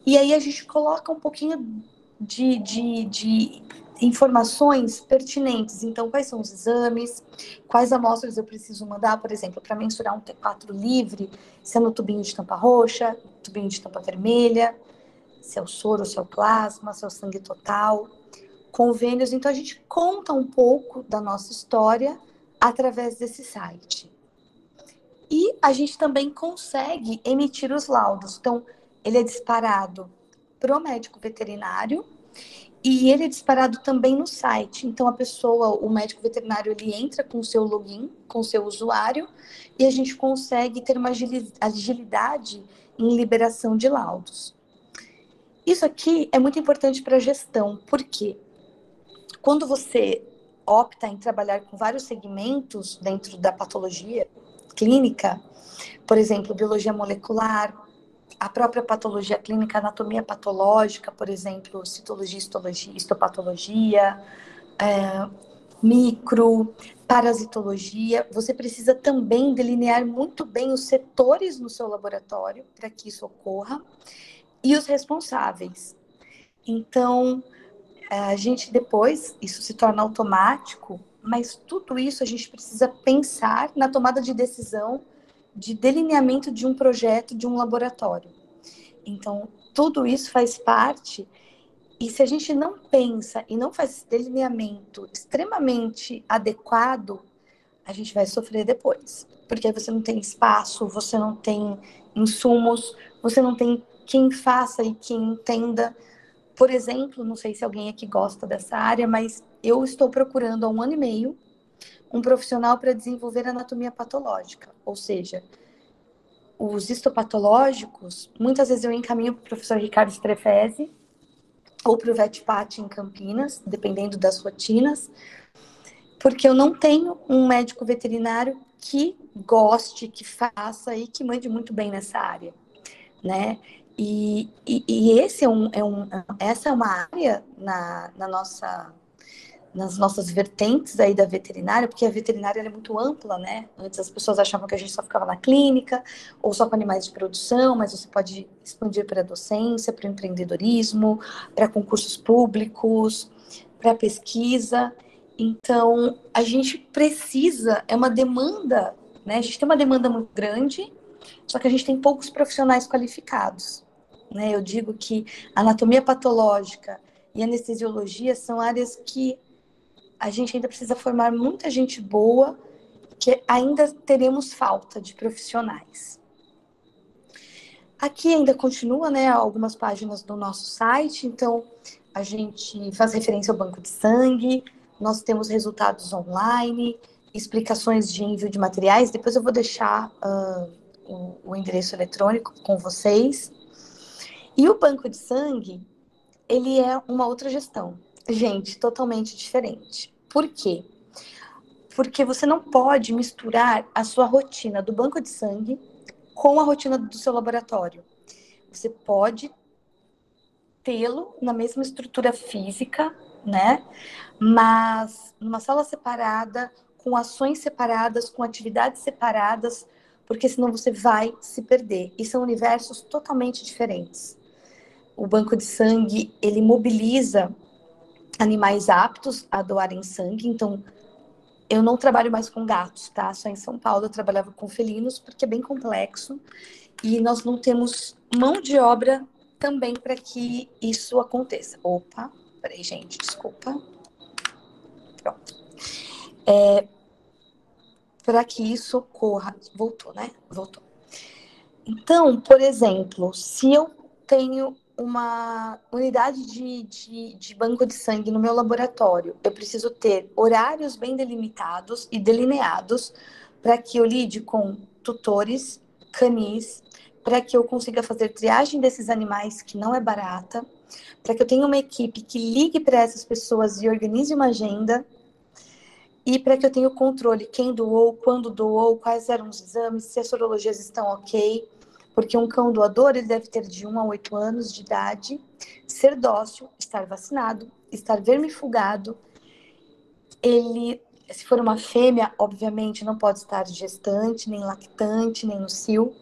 E aí a gente coloca um pouquinho de informações pertinentes. Então, quais são os exames, quais amostras eu preciso mandar, por exemplo, para mensurar um T4 livre, se é no tubinho de tampa roxa, tubinho de tampa vermelha, se é o soro, se é o plasma, se é o sangue total, convênios. Então, a gente conta um pouco da nossa história através desse site. E a gente também consegue emitir os laudos. Então, ele é disparado pro médico veterinário, E ele é disparado também no site. Então, a pessoa, o médico veterinário, ele entra com o seu login, com o seu usuário, e a gente consegue ter uma agilidade em liberação de laudos. Isso aqui é muito importante para a gestão, porque quando você opta em trabalhar com vários segmentos dentro da patologia clínica, por exemplo, biologia molecular, a própria patologia clínica, anatomia patológica, por exemplo, citologia, histologia, histopatologia, micro, parasitologia. Você precisa também delinear muito bem os setores no seu laboratório para que isso ocorra e os responsáveis. Então, a gente depois, isso se torna automático, mas tudo isso a gente precisa pensar na tomada de decisão de delineamento de um projeto, de um laboratório. Então, tudo isso faz parte, e se a gente não pensa e não faz esse delineamento extremamente adequado, a gente vai sofrer depois. Porque você não tem espaço, você não tem insumos, você não tem quem faça e quem entenda. Por exemplo, não sei se alguém aqui gosta dessa área, mas eu estou procurando há 1 ano e meio um profissional para desenvolver anatomia patológica, ou seja, os histopatológicos, muitas vezes eu encaminho para o professor Ricardo Strefese ou para o VetPat em Campinas, dependendo das rotinas, porque eu não tenho um médico veterinário que goste, que faça e que mande muito bem nessa área, né? E essa é uma área nas nossas vertentes aí da veterinária, porque a veterinária é muito ampla, né? Antes as pessoas achavam que a gente só ficava na clínica ou só com animais de produção, mas você pode expandir para a docência, para o empreendedorismo, para concursos públicos, para pesquisa. Então, a gente precisa, é uma demanda, né? A gente tem uma demanda muito grande, só que a gente tem poucos profissionais qualificados, né? Eu digo que anatomia patológica e anestesiologia são áreas que a gente ainda precisa formar muita gente boa, que ainda teremos falta de profissionais. Aqui ainda continua, né, algumas páginas do nosso site, então a gente faz referência ao banco de sangue, nós temos resultados online, explicações de envio de materiais, depois eu vou deixar o endereço eletrônico com vocês. E o banco de sangue, ele é uma outra gestão. Gente, totalmente diferente. Por quê? Porque você não pode misturar a sua rotina do banco de sangue com a rotina do seu laboratório. Você pode tê-lo na mesma estrutura física, né? Mas numa sala separada, com ações separadas, com atividades separadas, porque senão você vai se perder. E são universos totalmente diferentes. O banco de sangue, ele mobiliza animais aptos a doarem sangue. Então, eu não trabalho mais com gatos, tá? Só em São Paulo eu trabalhava com felinos, porque é bem complexo. E nós não temos mão de obra também para que isso aconteça. Opa, peraí, gente, desculpa. Pronto. Para que isso ocorra. Voltou, né? Voltou. Então, por exemplo, se eu tenho uma unidade de banco de sangue no meu laboratório, eu preciso ter horários bem delimitados e delineados para que eu lide com tutores, canis, para que eu consiga fazer triagem desses animais, que não é barata, para que eu tenha uma equipe que ligue para essas pessoas e organize uma agenda, e para que eu tenha o controle, quem doou, quando doou, quais eram os exames, se as sorologias estão ok. Porque um cão doador, ele deve ter de 1 a 8 anos de idade, ser dócil, estar vacinado, estar vermifugado. Ele, se for uma fêmea, obviamente não pode estar gestante, nem lactante, nem no cio.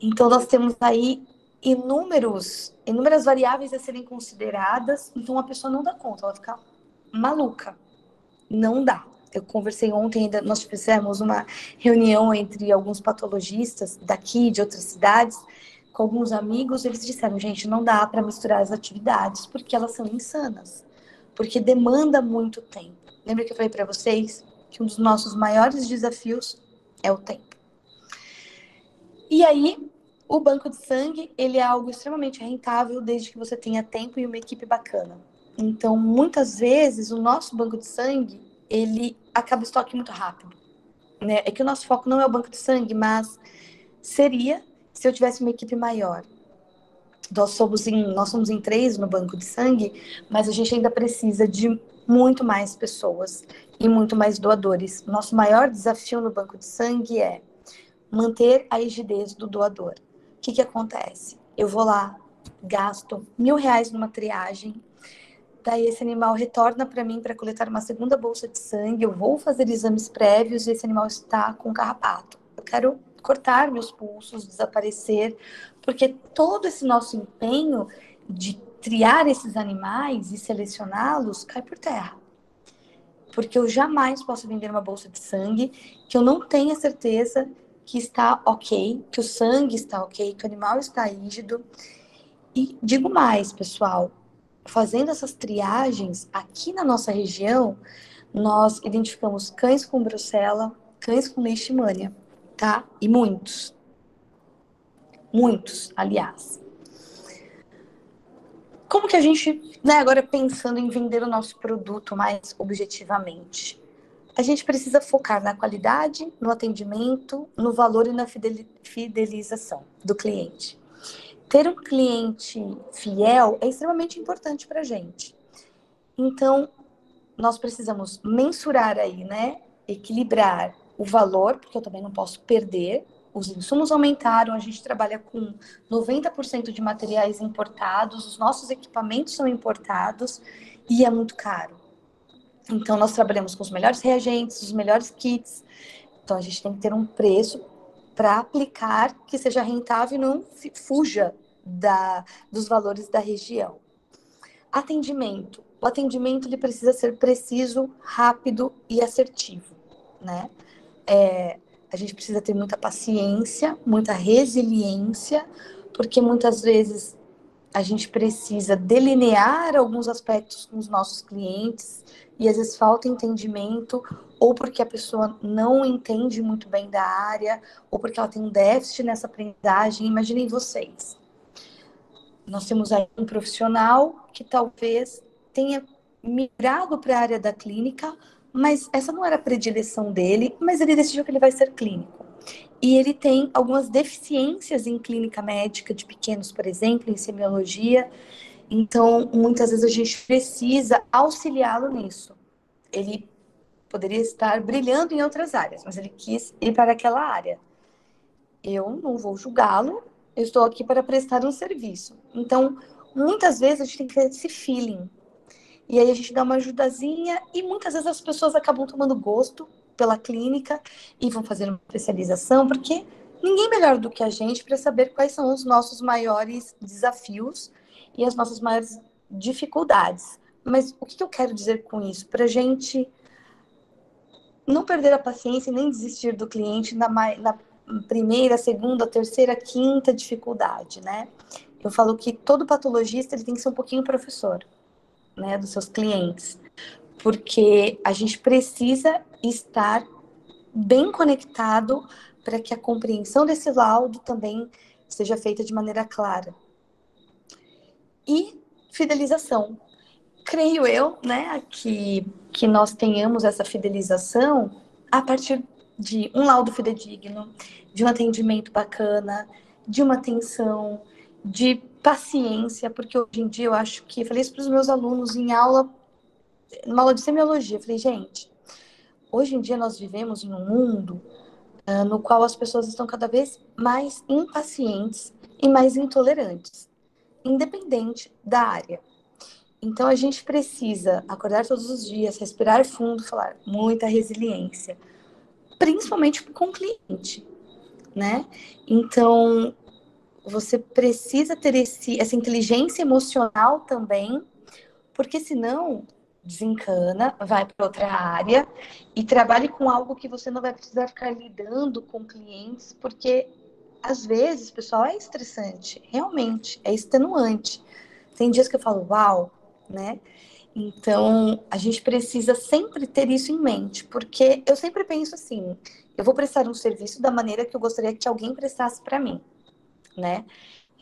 Então, nós temos aí inúmeras variáveis a serem consideradas. Então, a pessoa não dá conta, ela fica maluca. Não dá. Eu conversei ontem, nós fizemos uma reunião entre alguns patologistas daqui, de outras cidades, com alguns amigos, eles disseram, gente, não dá para misturar as atividades, porque elas são insanas, porque demanda muito tempo. Lembra que eu falei para vocês que um dos nossos maiores desafios é o tempo. E aí, O banco de sangue, ele é algo extremamente rentável desde que você tenha tempo e uma equipe bacana. Então, muitas vezes, o nosso banco de sangue, ele acaba o estoque muito rápido, né? É que o nosso foco não é o banco de sangue, mas seria se eu tivesse uma equipe maior. Nós somos em 3 no banco de sangue, mas a gente ainda precisa de muito mais pessoas e muito mais doadores. Nosso maior desafio no banco de sangue é manter a rigidez do doador. O que acontece? Eu vou lá, gasto R$1.000 numa triagem, daí esse animal retorna para mim para coletar uma segunda bolsa de sangue, eu vou fazer exames prévios e esse animal está com carrapato. Eu quero cortar meus pulsos, desaparecer, porque todo esse nosso empenho de triar esses animais e selecioná-los cai por terra. Porque eu jamais posso vender uma bolsa de sangue que eu não tenha certeza que está ok, que o sangue está ok, que o animal está rígido. E digo mais, pessoal, fazendo essas triagens aqui na nossa região, nós identificamos cães com brucela, cães com leishmania, tá? E muitos. Muitos, aliás. Como que a gente, né, agora pensando em vender o nosso produto mais objetivamente? A gente precisa focar na qualidade, no atendimento, no valor e na fidelização do cliente. Ter um cliente fiel é extremamente importante para a gente. Então, nós precisamos mensurar aí, né? Equilibrar o valor, porque eu também não posso perder. Os insumos aumentaram, a gente trabalha com 90% de materiais importados, os nossos equipamentos são importados e é muito caro. Então, nós trabalhamos com os melhores reagentes, os melhores kits. Então, a gente tem que ter um preço para aplicar que seja rentável e não fuja dos valores da região. Atendimento. O atendimento ele precisa ser preciso, rápido e assertivo, né? A gente precisa ter muita paciência, muita resiliência, porque muitas vezes a gente precisa delinear alguns aspectos com os nossos clientes e às vezes falta entendimento, ou porque a pessoa não entende muito bem da área, ou porque ela tem um déficit nessa aprendizagem. Imaginem vocês. Nós temos aí um profissional que talvez tenha migrado para a área da clínica, mas essa não era a predileção dele, mas ele decidiu que ele vai ser clínico. E ele tem algumas deficiências em clínica médica de pequenos, por exemplo, em semiologia. Então, muitas vezes a gente precisa auxiliá-lo nisso. Ele poderia estar brilhando em outras áreas, mas ele quis ir para aquela área. Eu não vou julgá-lo, eu estou aqui para prestar um serviço. Então, muitas vezes a gente tem que ter esse feeling. E aí a gente dá uma ajudazinha e muitas vezes as pessoas acabam tomando gosto pela clínica e vão fazer uma especialização, porque ninguém melhor do que a gente para saber quais são os nossos maiores desafios e as nossas maiores dificuldades. Mas o que eu quero dizer com isso? Para a gente não perder a paciência e nem desistir do cliente na primeira, segunda, terceira, quinta dificuldade, né? Eu falo que todo patologista ele tem que ser um pouquinho professor, né, dos seus clientes, porque a gente precisa estar bem conectado para que a compreensão desse laudo também seja feita de maneira clara. E fidelização. Creio eu, né, que nós tenhamos essa fidelização a partir de um laudo fidedigno, de um atendimento bacana, de uma atenção, de paciência, porque hoje em dia eu acho que... Eu falei isso para os meus alunos em aula, numa aula de semiologia. Eu falei, gente, hoje em dia nós vivemos em um mundo no qual as pessoas estão cada vez mais impacientes e mais intolerantes, independente da área. Então, a gente precisa acordar todos os dias, respirar fundo, falar muita resiliência, principalmente com o cliente, né? Então... você precisa ter essa inteligência emocional também, porque senão desencana, vai para outra área e trabalhe com algo que você não vai precisar ficar lidando com clientes, porque às vezes, pessoal, é estressante, realmente, é extenuante. Tem dias que eu falo, uau, né? Então, a gente precisa sempre ter isso em mente, porque eu sempre penso assim, eu vou prestar um serviço da maneira que eu gostaria que alguém prestasse para mim. né?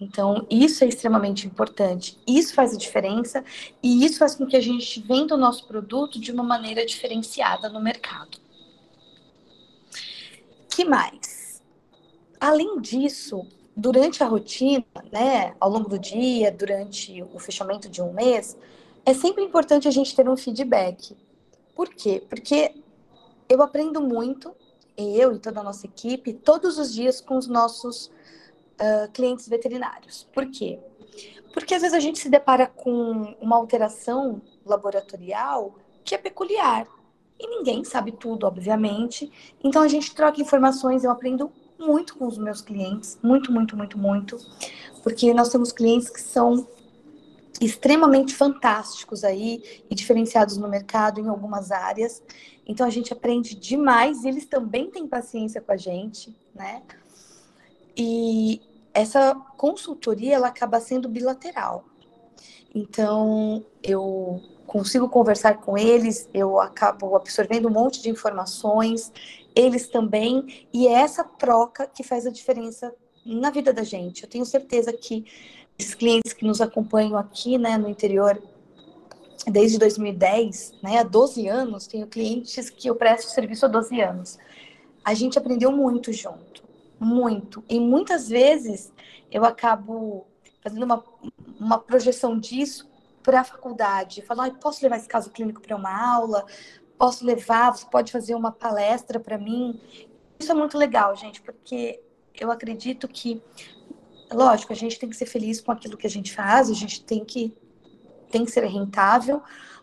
Então, isso é extremamente importante, isso faz a diferença e isso faz com que a gente venda o nosso produto de uma maneira diferenciada no mercado. Que mais? Além disso, durante a rotina, né, ao longo do dia, durante o fechamento de um mês, é sempre importante a gente ter um feedback. Por quê? Porque eu aprendo muito, eu e toda a nossa equipe, todos os dias com os nossos clientes veterinários. Por quê? Porque às vezes a gente se depara com uma alteração laboratorial que é peculiar e ninguém sabe tudo, obviamente. Então a gente troca informações, eu aprendo muito com os meus clientes, muito, porque nós temos clientes que são extremamente fantásticos aí e diferenciados no mercado em algumas áreas. Então a gente aprende demais e eles também têm paciência com a gente, né? E essa consultoria, ela acaba sendo bilateral. Então, eu consigo conversar com eles, eu acabo absorvendo um monte de informações, eles também, e é essa troca que faz a diferença na vida da gente. Eu tenho certeza que esses clientes que nos acompanham aqui, né, no interior, desde 2010, né, há 12 anos, tenho clientes que eu presto serviço há 12 anos. A gente aprendeu muito junto. Muito. E muitas vezes eu acabo fazendo uma projeção disso para a faculdade. Falo, ah, posso levar esse caso clínico para uma aula? Posso levar? Você pode fazer uma palestra para mim? Isso é muito legal, gente, porque eu acredito que, lógico, a gente tem que ser feliz com aquilo que a gente faz, a gente tem que ser rentável,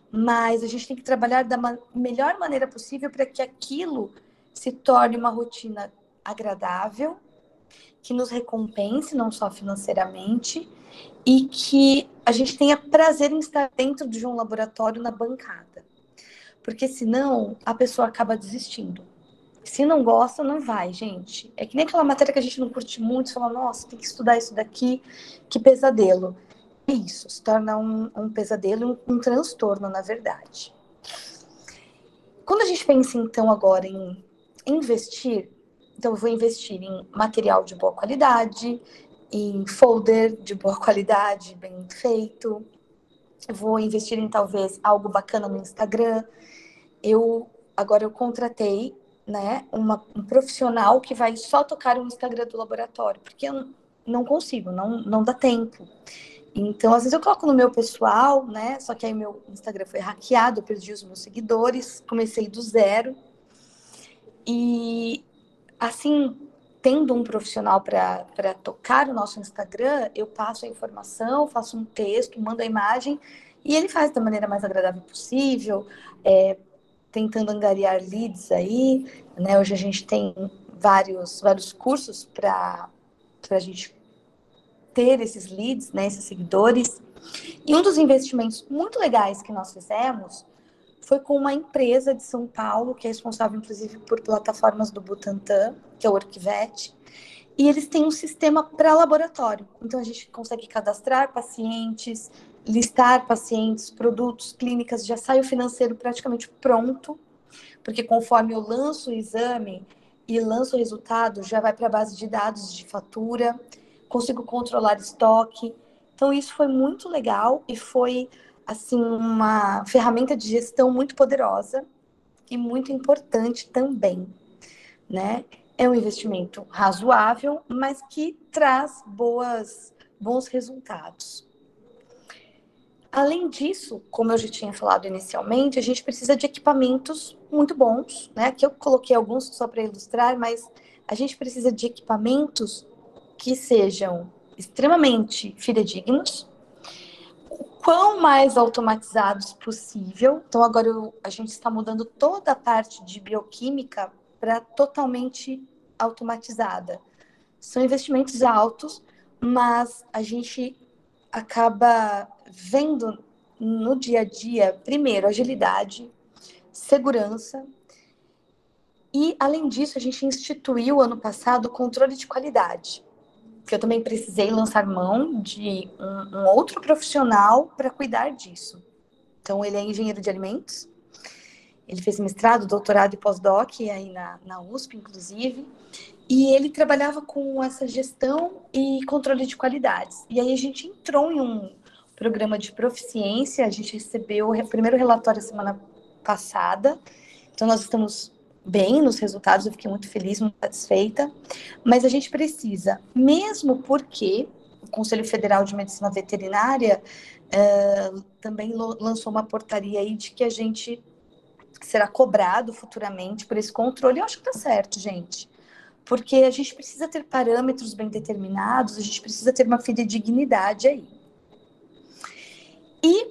mas a gente tem que trabalhar da melhor maneira possível para que aquilo se torne uma rotina agradável, que nos recompense, não só financeiramente, e que a gente tenha prazer em estar dentro de um laboratório na bancada. Porque senão, a pessoa acaba desistindo. Se não gosta, não vai, gente. É que nem aquela matéria que a gente não curte muito, você fala, nossa, tem que estudar isso daqui, que pesadelo. É isso, se torna um pesadelo, um transtorno, na verdade. Quando a gente pensa, então, agora em investir, então, eu vou investir em material de boa qualidade, em folder de boa qualidade, bem feito. Eu vou investir em, talvez, algo bacana no Instagram. Agora eu contratei, né, um profissional que vai só tocar o Instagram do laboratório, porque eu não consigo, não dá tempo. Então, às vezes eu coloco no meu pessoal, né, só que aí meu Instagram foi hackeado, eu perdi os meus seguidores, comecei do zero. E assim, tendo um profissional para tocar o nosso Instagram, eu passo a informação, faço um texto, mando a imagem e ele faz da maneira mais agradável possível, tentando angariar leads aí, né? Hoje a gente tem vários cursos para a gente ter esses leads, né? Esses seguidores. E um dos investimentos muito legais que nós fizemos foi com uma empresa de São Paulo, que é responsável, inclusive, por plataformas do Butantan, que é o Orquivet, e eles têm um sistema para laboratório. Então, a gente consegue cadastrar pacientes, listar pacientes, produtos, clínicas, já sai o financeiro praticamente pronto, porque conforme eu lanço o exame e lanço o resultado, já vai para a base de dados de fatura, consigo controlar estoque. Então, isso foi muito legal e foi assim, uma ferramenta de gestão muito poderosa e muito importante também, né? É um investimento razoável, mas que traz bons resultados. Além disso, como eu já tinha falado inicialmente, a gente precisa de equipamentos muito bons, né? Aqui eu coloquei alguns só para ilustrar, mas a gente precisa de equipamentos que sejam extremamente fidedignos, quão mais automatizados possível. Então, agora a gente está mudando toda a parte de bioquímica para totalmente automatizada. São investimentos altos, mas a gente acaba vendo no dia a dia, primeiro, agilidade, segurança. E, além disso, a gente instituiu, ano passado, o controle de qualidade, que eu também precisei lançar mão de um outro profissional para cuidar disso. Então, ele é engenheiro de alimentos Ele fez mestrado, doutorado e pós-doc aí na USP, inclusive. E ele trabalhava com essa gestão e controle de qualidades. E aí a gente entrou em um programa de proficiência. A gente recebeu o primeiro relatório semana passada. Então, nós estamos bem nos resultados. Eu fiquei muito feliz, muito satisfeita. Mas a gente precisa, mesmo porque o Conselho Federal de Medicina Veterinária também lançou uma portaria aí de que a gente será cobrado futuramente por esse controle. Eu acho que tá certo, gente. Porque a gente precisa ter parâmetros bem determinados, a gente precisa ter uma fidedignidade aí. E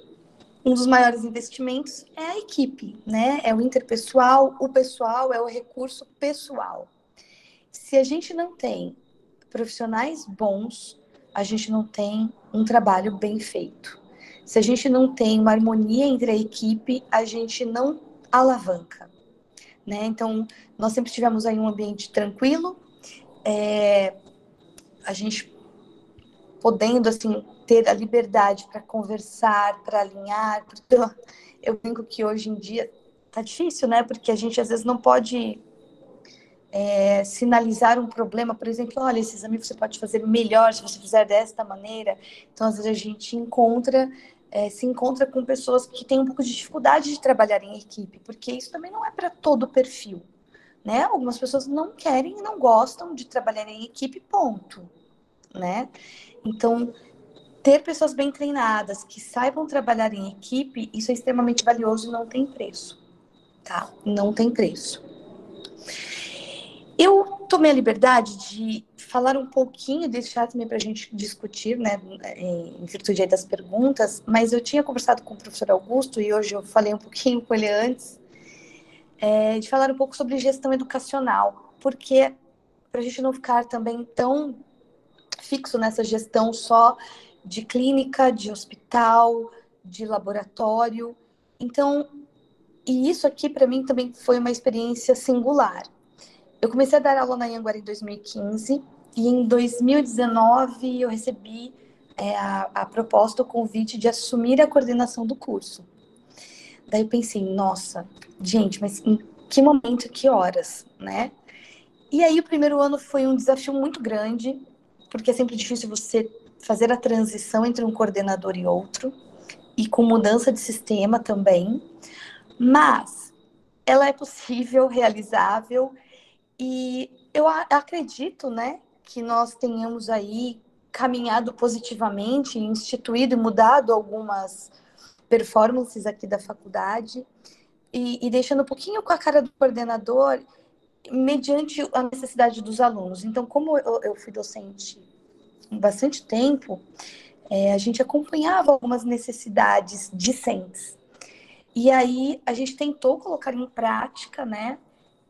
um dos maiores investimentos é a equipe, né? É o interpessoal, o pessoal, é o recurso pessoal. Se a gente não tem profissionais bons, a gente não tem um trabalho bem feito. Se a gente não tem uma harmonia entre a equipe, a gente não alavanca, né? Então, nós sempre tivemos aí um ambiente tranquilo, a gente podendo, assim, ter a liberdade para conversar, para alinhar. Eu brinco que hoje em dia tá difícil, né? Porque a gente, às vezes, não pode sinalizar um problema. Por exemplo, olha, esse exame você pode fazer melhor se você fizer desta maneira. Então, às vezes, a gente se encontra com pessoas que têm um pouco de dificuldade de trabalhar em equipe, porque isso também não é para todo o perfil, né? Algumas pessoas não querem, não gostam de trabalhar em equipe, ponto, né? Então, ter pessoas bem treinadas, que saibam trabalhar em equipe, isso é extremamente valioso e não tem preço, tá? Não tem preço. Eu tomei a liberdade de falar um pouquinho desse chat também para a gente discutir, né, em virtude aí das perguntas, mas eu tinha conversado com o professor Augusto, e hoje eu falei um pouquinho com ele antes, de falar um pouco sobre gestão educacional, porque para a gente não ficar também tão fixo nessa gestão só de clínica, de hospital, de laboratório. Então, e isso aqui para mim também foi uma experiência singular. Eu comecei a dar aula na Anhanguera em 2015 e em 2019 eu recebi a proposta, o convite de assumir a coordenação do curso. Daí eu pensei, nossa, gente, mas em que momento, que horas, né? E aí o primeiro ano foi um desafio muito grande, porque é sempre difícil você fazer a transição entre um coordenador e outro, e com mudança de sistema também, mas ela é possível, realizável. E eu acredito, né, que nós tenhamos aí caminhado positivamente, instituído e mudado algumas performances aqui da faculdade e deixando um pouquinho com a cara do coordenador mediante a necessidade dos alunos. Então, como eu fui docente há bastante tempo, a gente acompanhava algumas necessidades discentes. E aí a gente tentou colocar em prática, né,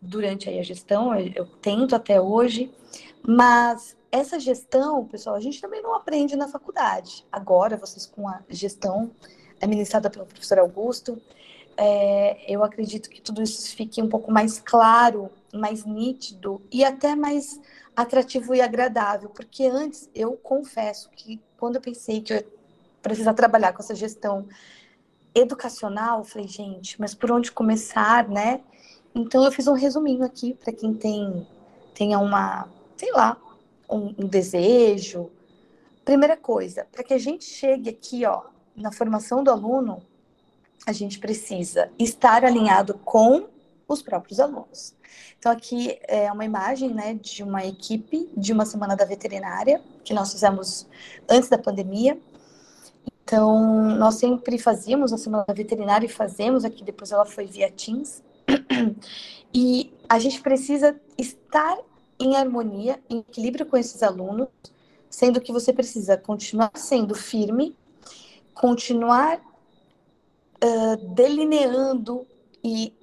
durante aí a gestão, eu tento até hoje, mas essa gestão, pessoal, a gente também não aprende na faculdade. Agora, vocês com a gestão administrada pelo professor Augusto, eu acredito que tudo isso fique um pouco mais claro, mais nítido e até mais atrativo e agradável, porque antes, eu confesso que quando eu pensei que eu ia precisar trabalhar com essa gestão educacional, eu falei, gente, mas por onde começar, né? Então, eu fiz um resuminho aqui para quem tenha uma, sei lá, um desejo. Primeira coisa, para que a gente chegue aqui, ó, na formação do aluno, a gente precisa estar alinhado com os próprios alunos. Então, aqui é uma imagem, né, de uma equipe de uma semana da veterinária, que nós fizemos antes da pandemia. Então, nós sempre fazíamos a semana da veterinária e fazemos aqui, depois ela foi via Teams. E a gente precisa estar em harmonia, em equilíbrio com esses alunos, sendo que você precisa continuar sendo firme, continuar delineando e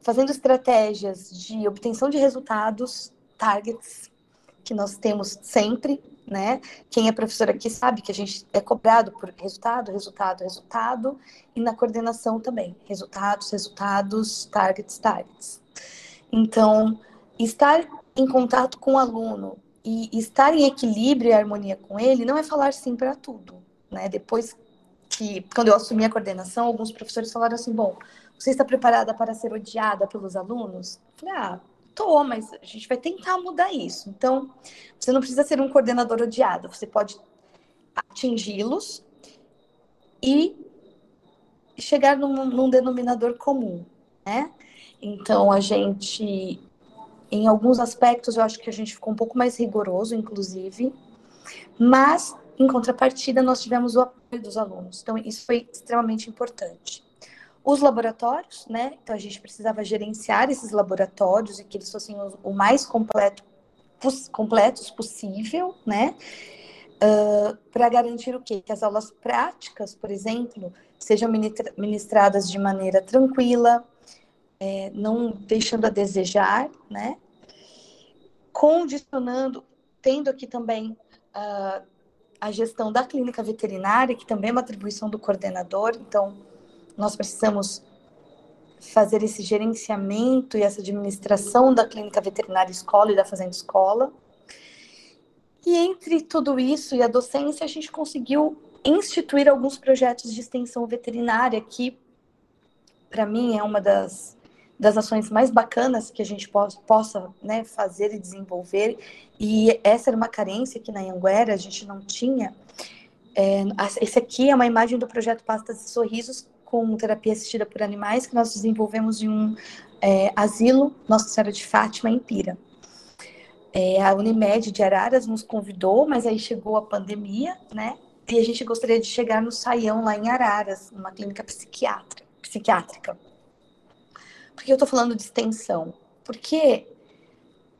fazendo estratégias de obtenção de resultados, targets, que nós temos sempre, né? Quem é professor aqui sabe que a gente é cobrado por resultado, resultado, resultado, e na coordenação também, resultados, resultados, targets, targets. Então, estar em contato com o aluno e estar em equilíbrio e harmonia com ele não é falar sim para tudo, né? Depois que, quando eu assumi a coordenação, alguns professores falaram assim, bom, Você está preparada para ser odiada pelos alunos? Eu falei, ah, tô, mas a gente vai tentar mudar isso. Então, você não precisa ser um coordenador odiado. Você pode atingi-los e chegar num denominador comum, né? Então, a gente, em alguns aspectos, eu acho que a gente ficou um pouco mais rigoroso, inclusive. Mas, em contrapartida, nós tivemos o apoio dos alunos. Então, isso foi extremamente importante. Os laboratórios, né? Então, a gente precisava gerenciar esses laboratórios e que eles fossem o mais completos possível, né? Para garantir o quê? Que as aulas práticas, por exemplo, sejam ministradas de maneira tranquila, não deixando a desejar, né? Condicionando, tendo aqui também a gestão da clínica veterinária, que também é uma atribuição do coordenador. Então, nós precisamos fazer esse gerenciamento e essa administração da clínica veterinária escola e da fazenda escola. E entre tudo isso e a docência, a gente conseguiu instituir alguns projetos de extensão veterinária, que, para mim, é uma das ações mais bacanas que a gente possa, né, fazer e desenvolver. E essa era uma carência que na Anhanguera a gente não tinha. Esse aqui é uma imagem do projeto Pastas e Sorrisos, com terapia assistida por animais, que nós desenvolvemos em um asilo Nossa Senhora de Fátima, em Empira. A Unimed de Araras nos convidou, mas aí chegou a pandemia, né? E a gente gostaria de chegar no Saião, lá em Araras, numa clínica psiquiátrica. Por que eu tô falando de extensão? Porque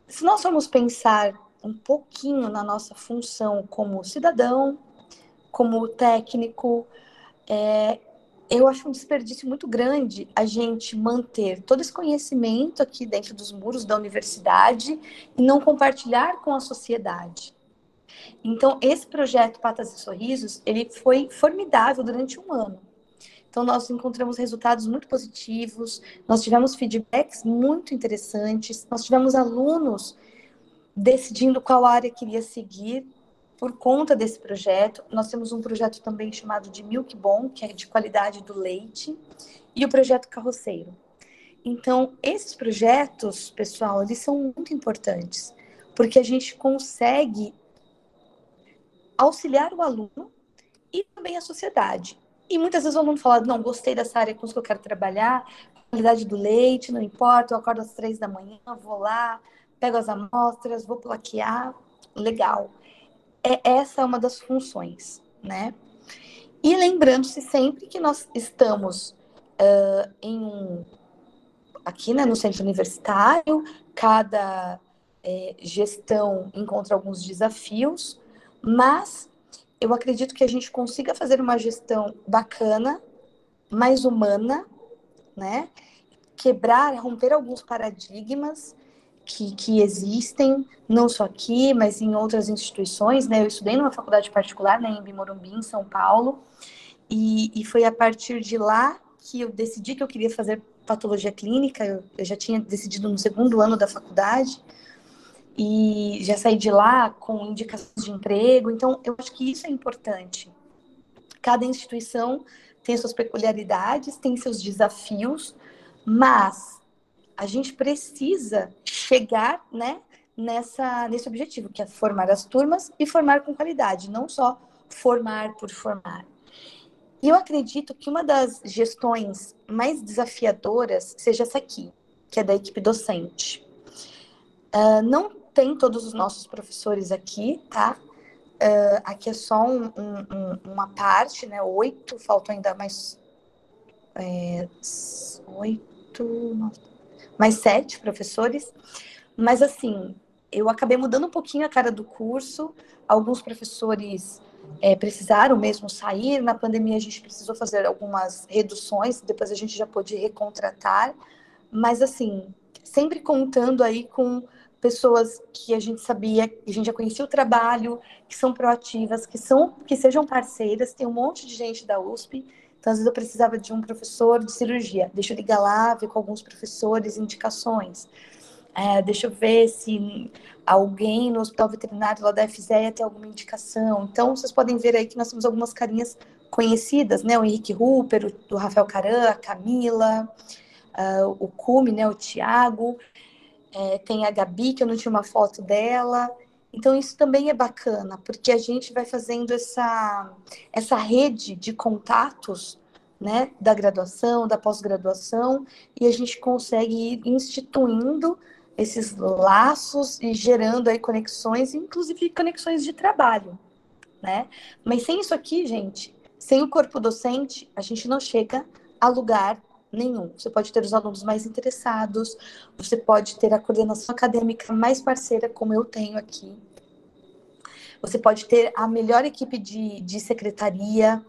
se nós formos pensar um pouquinho na nossa função como cidadão, como técnico, eu acho um desperdício muito grande a gente manter todo esse conhecimento aqui dentro dos muros da universidade e não compartilhar com a sociedade. Então, esse projeto Patas e Sorrisos, ele foi formidável durante um ano. Então, nós encontramos resultados muito positivos, nós tivemos feedbacks muito interessantes, nós tivemos alunos decidindo qual área queria seguir por conta desse projeto. Nós temos um projeto também chamado de Milk Bom, que é de qualidade do leite, e o projeto Carroceiro. Então, esses projetos, pessoal, eles são muito importantes, porque a gente consegue auxiliar o aluno e também a sociedade. E muitas vezes o aluno fala, não, gostei dessa área, com isso que eu quero trabalhar, qualidade do leite, não importa, eu acordo às 3 da manhã, vou lá, pego as amostras, vou plaquear, legal. Essa é uma das funções, né? E lembrando-se sempre que nós estamos aqui, né, no centro universitário, cada gestão encontra alguns desafios, mas eu acredito que a gente consiga fazer uma gestão bacana, mais humana, né? Quebrar, romper alguns paradigmas que existem, não só aqui, mas em outras instituições, né? Eu estudei numa faculdade particular, né, em Morumbi, em São Paulo, e foi a partir de lá que eu decidi que eu queria fazer patologia clínica. Eu já tinha decidido no 2º ano da faculdade, e já saí de lá com indicações de emprego. Então, eu acho que isso é importante. Cada instituição tem suas peculiaridades, tem seus desafios, mas a gente precisa chegar, né, nesse objetivo, que é formar as turmas e formar com qualidade, não só formar por formar. E eu acredito que uma das gestões mais desafiadoras seja essa aqui, que é da equipe docente. Não tem todos os nossos professores aqui, tá? Aqui é só uma parte, né? 8, faltam ainda mais 7 professores, mas assim, eu acabei mudando um pouquinho a cara do curso. Alguns professores precisaram mesmo sair. Na pandemia a gente precisou fazer algumas reduções, depois a gente já pôde recontratar, mas assim, sempre contando aí com pessoas que a gente sabia, que a gente já conhecia o trabalho, que são proativas, que sejam parceiras. Tem um monte de gente da USP. Então, às vezes eu precisava de um professor de cirurgia. Deixa eu ligar lá, ver com alguns professores, indicações. Deixa eu ver se alguém no Hospital Veterinário lá da FZEA tem alguma indicação. Então, vocês podem ver aí que nós temos algumas carinhas conhecidas, né? O Henrique Rupper, o Rafael Caran, a Camila, o Cume, né? O Thiago, tem a Gabi, que eu não tinha uma foto dela. Então, isso também é bacana, porque a gente vai fazendo essa rede de contatos, né, da graduação, da pós-graduação, e a gente consegue ir instituindo esses laços e gerando aí conexões, inclusive conexões de trabalho, né? Mas sem isso aqui, gente, sem o corpo docente, a gente não chega a lugar nenhum. Você pode ter os alunos mais interessados, você pode ter a coordenação acadêmica mais parceira, como eu tenho aqui. Você pode ter a melhor equipe de secretaria,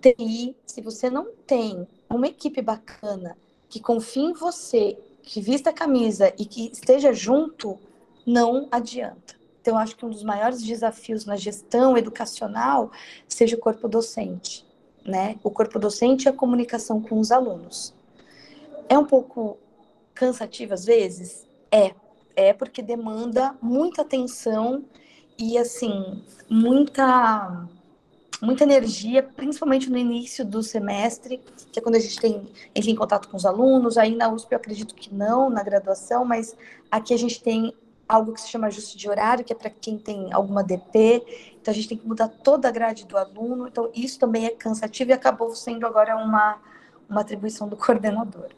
TI. Se você não tem uma equipe bacana, que confie em você, que vista a camisa e que esteja junto, não adianta. Então, eu acho que um dos maiores desafios na gestão educacional seja o corpo docente, né? O corpo docente e a comunicação com os alunos. É um pouco cansativo às vezes? É porque demanda muita atenção e, assim, muita energia, principalmente no início do semestre, que é quando a gente tem, enfim, contato com os alunos. Aí na USP eu acredito que não, na graduação, mas aqui a gente tem algo que se chama ajuste de horário, que é para quem tem alguma DP, então a gente tem que mudar toda a grade do aluno, então isso também é cansativo e acabou sendo agora uma atribuição do coordenador.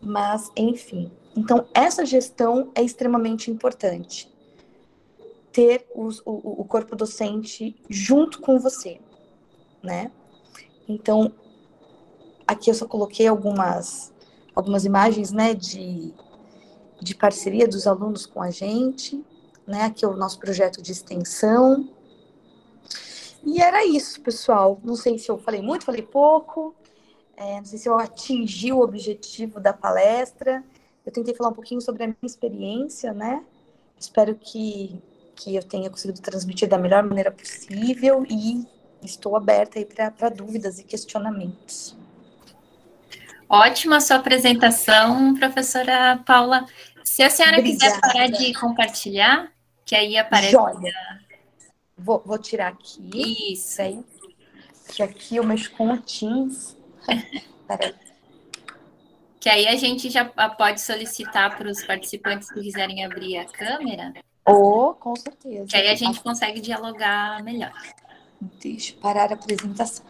Mas, enfim, então essa gestão é extremamente importante. Ter o corpo docente junto com você, né? Então, aqui eu só coloquei algumas imagens, né, de parceria dos alunos com a gente, né? Aqui é o nosso projeto de extensão. E era isso, pessoal. Não sei se eu falei muito, falei pouco, não sei se eu atingi o objetivo da palestra. Eu tentei falar um pouquinho sobre a minha experiência, né? Espero que eu tenha conseguido transmitir da melhor maneira possível e estou aberta aí para dúvidas e questionamentos. Ótima sua apresentação, professora Paula. Se a senhora quiser parar de compartilhar, que aí aparece... Joia. Vou tirar aqui. Isso. Aí. Que aqui eu mexo com o Teams. Peraí. Que aí a gente já pode solicitar para os participantes que quiserem abrir a câmera. Oh, com certeza. Que aí a gente consegue dialogar melhor. Deixa eu parar a apresentação.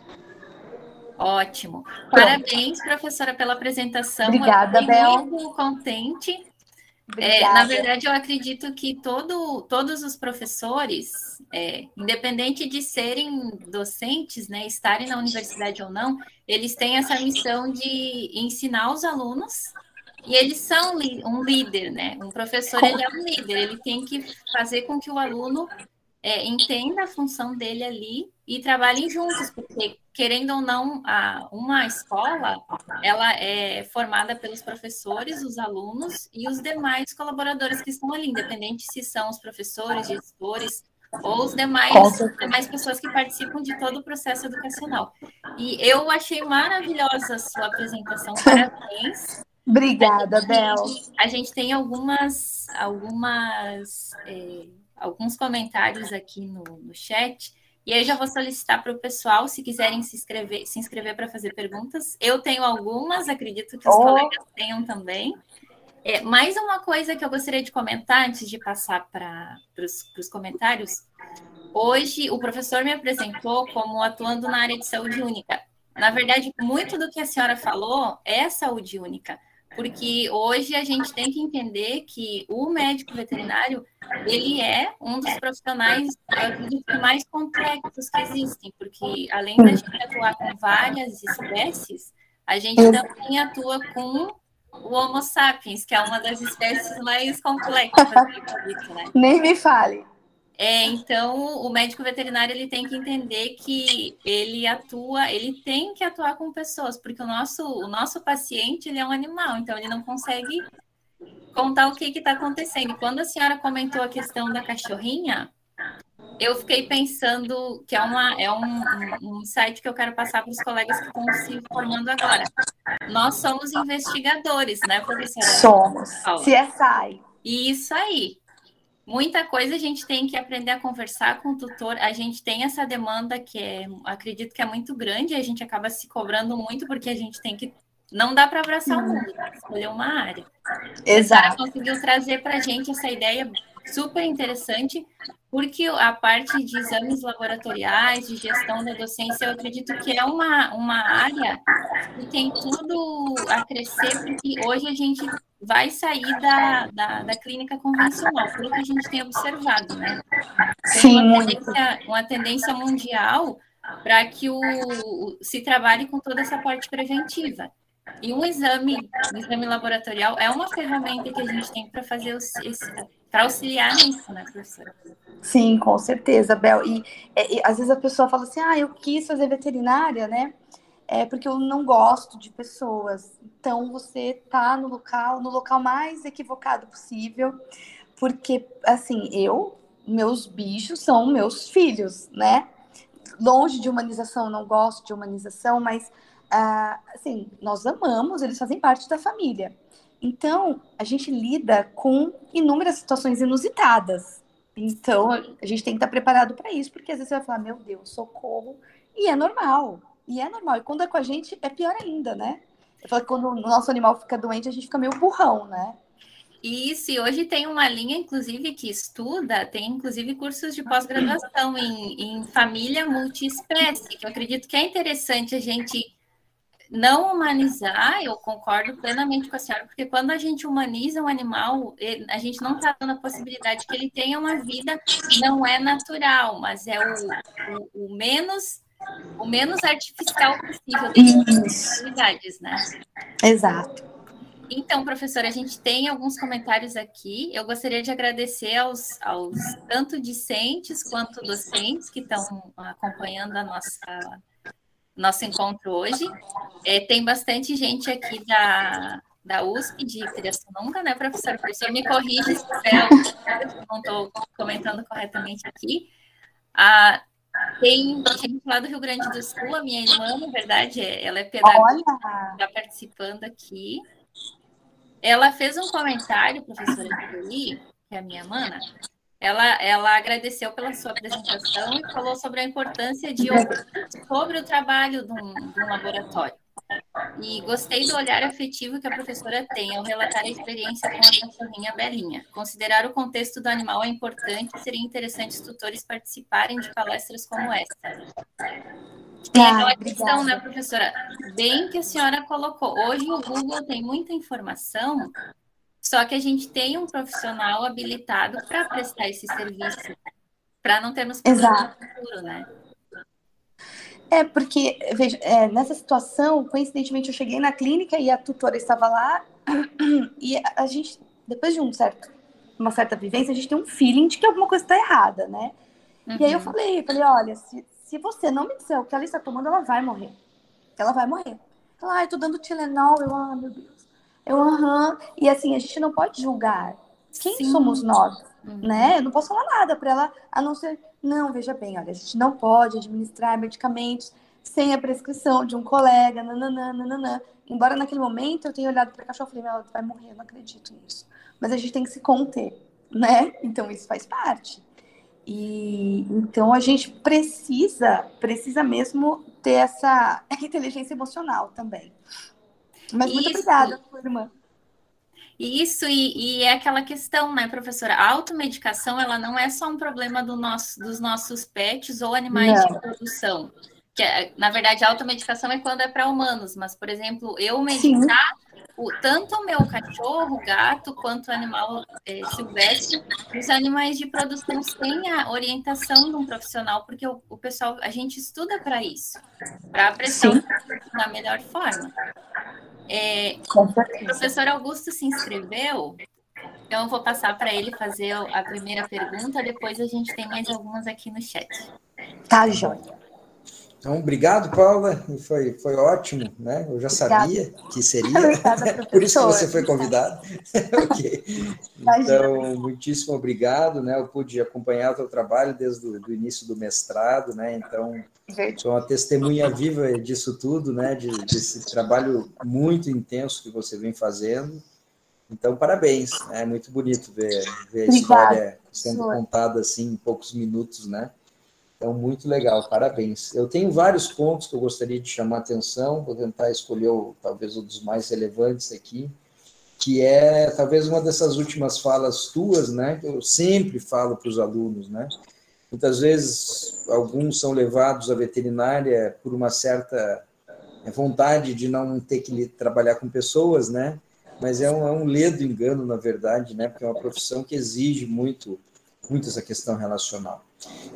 Ótimo. Pronto. Parabéns, professora, pela apresentação. Obrigada, Bel. Eu fiquei muito contente. Na verdade, eu acredito que todos os professores, independente de serem docentes, né, estarem na universidade ou não, eles têm essa missão de ensinar os alunos. E eles são um líder, né? Um professor, ele é um líder, ele tem que fazer com que o aluno entenda a função dele ali e trabalhem juntos, porque, querendo ou não, uma escola, ela é formada pelos professores, os alunos e os demais colaboradores que estão ali, independente se são os professores, gestores ou os demais pessoas que participam de todo o processo educacional. E eu achei maravilhosa a sua apresentação, parabéns. Obrigada, Bel. A gente tem alguns comentários aqui no chat, e aí já vou solicitar para o pessoal, se quiserem se inscrever para fazer perguntas. Eu tenho algumas, acredito que os colegas tenham também. Mais uma coisa que eu gostaria de comentar antes de passar para os comentários. Hoje, o professor me apresentou como atuando na área de saúde única. Na verdade, muito do que a senhora falou é saúde única, porque hoje a gente tem que entender que o médico veterinário, ele é um dos profissionais mais complexos que existem, porque além da gente atuar com várias espécies, a gente também atua com o Homo sapiens, que é uma das espécies mais complexas, né? Nem me fale. Então, o médico veterinário, ele tem que entender que ele tem que atuar com pessoas, porque o nosso paciente, ele é um animal, então ele não consegue contar o que está acontecendo. Quando a senhora comentou a questão da cachorrinha, eu fiquei pensando que é um insight que eu quero passar para os colegas que estão se formando agora. Nós somos investigadores, né, professora? Somos. CSI. Isso aí. Muita coisa a gente tem que aprender a conversar com o tutor. A gente tem essa demanda que é, acredito que é muito grande, e a gente acaba se cobrando muito porque a gente tem que... Não dá para abraçar o mundo, dá para escolher uma área. Exato. A Sara conseguiu trazer para a gente essa ideia super interessante, porque a parte de exames laboratoriais, de gestão da docência, eu acredito que é uma área que tem tudo a crescer, porque hoje a gente vai sair da clínica convencional, pelo que a gente tem observado, né? Tem Sim, uma tendência mundial para que se trabalhe com toda essa parte preventiva. E um exame laboratorial é uma ferramenta que a gente tem para fazer para auxiliar nisso, né, professora? Sim, com certeza, Bel. E às vezes a pessoa fala assim, eu quis fazer veterinária, né? É porque eu não gosto de pessoas. Então, você tá no local mais equivocado possível, porque, assim, meus bichos são meus filhos, né? Longe de humanização, não gosto de humanização, mas, assim, nós amamos, eles fazem parte da família. Então, a gente lida com inúmeras situações inusitadas. Então, a gente tem que estar preparado para isso, porque às vezes você vai falar, meu Deus, socorro, e é normal. E quando é com a gente, é pior ainda, né? Eu falo que quando o nosso animal fica doente, a gente fica meio burrão, né? Isso, e hoje tem uma linha, inclusive, que estuda, tem, inclusive, cursos de pós-graduação em família multiespécie, que eu acredito que é interessante a gente não humanizar. Eu concordo plenamente com a senhora, porque quando a gente humaniza um animal, a gente não está dando a possibilidade que ele tenha uma vida que não é natural, mas é o menos artificial possível dentro das possibilidades, né? Exato. Então, professora, a gente tem alguns comentários aqui. Eu gostaria de agradecer aos tanto discentes quanto docentes que estão acompanhando a nosso encontro hoje. Tem bastante gente aqui da USP, de Pirassununga, né, professora? Professor, me corrige se eu não estou comentando corretamente aqui. Tem gente lá do Rio Grande do Sul, a minha irmã, na verdade, ela é pedagoga, está participando aqui. Ela fez um comentário, professora Julie, que é a minha mana. Ela agradeceu pela sua apresentação e falou sobre a importância de ouvir sobre o trabalho de um laboratório. E gostei do olhar afetivo que a professora tem ao relatar a experiência com a cachorrinha Belinha. Considerar o contexto do animal é importante, seria interessante os tutores participarem de palestras como essa. Tem aquela questão, né, professora? Bem que a senhora colocou. Hoje o Google tem muita informação, só que a gente tem um profissional habilitado para prestar esse serviço, para não termos problemas no futuro, né? É, porque, veja, nessa situação, coincidentemente, eu cheguei na clínica e a tutora estava lá, e a gente, depois de uma certa vivência, a gente tem um feeling de que alguma coisa está errada, né? Uhum. E aí eu falei, olha, se você não me disser o que ela está tomando, ela vai morrer. Ela vai morrer. Ela, eu tô dando Tilenol, meu Deus. E assim, a gente não pode julgar. Quem Sim. somos nós? Né? Eu não posso falar nada para ela, a não ser, não, veja bem, olha, a gente não pode administrar medicamentos sem a prescrição de um colega, nananana. Embora naquele momento eu tenha olhado para a cachorra e falei, ela vai morrer, eu não acredito nisso. Mas a gente tem que se conter, né? Então isso faz parte. E então a gente precisa mesmo ter essa inteligência emocional também. Mas muito obrigada, irmã. Isso, e é aquela questão, né, professora? A automedicação, ela não é só um problema dos nossos pets ou animais de produção. Que, na verdade, a automedicação é quando é para humanos, mas, por exemplo, eu medicar tanto o meu cachorro, gato, quanto o animal silvestre, os animais de produção têm a orientação de um profissional, porque o pessoal, a gente estuda para isso, para apreciar da melhor forma. O professor Augusto se inscreveu, então eu vou passar para ele fazer a primeira pergunta, depois a gente tem mais algumas aqui no chat. Tá, joia. Então, obrigado, Paula, foi ótimo, né? Eu já sabia que seria, por isso que você foi convidada. Okay. Então, muitíssimo obrigado, né? Eu pude acompanhar o teu trabalho desde o início do mestrado, né? Então, sou uma testemunha viva disso tudo, né? Desse trabalho muito intenso que você vem fazendo. Então, parabéns, é muito bonito ver a história sendo contada assim em poucos minutos, né? Então, muito legal, parabéns. Eu tenho vários pontos que eu gostaria de chamar a atenção, vou tentar escolher talvez um dos mais relevantes aqui, que é talvez uma dessas últimas falas tuas, né? Que eu sempre falo para os alunos, né? Muitas vezes, alguns são levados à veterinária por uma certa vontade de não ter que trabalhar com pessoas, né? Mas é um ledo engano, na verdade, né? Porque é uma profissão que exige muito essa questão relacional.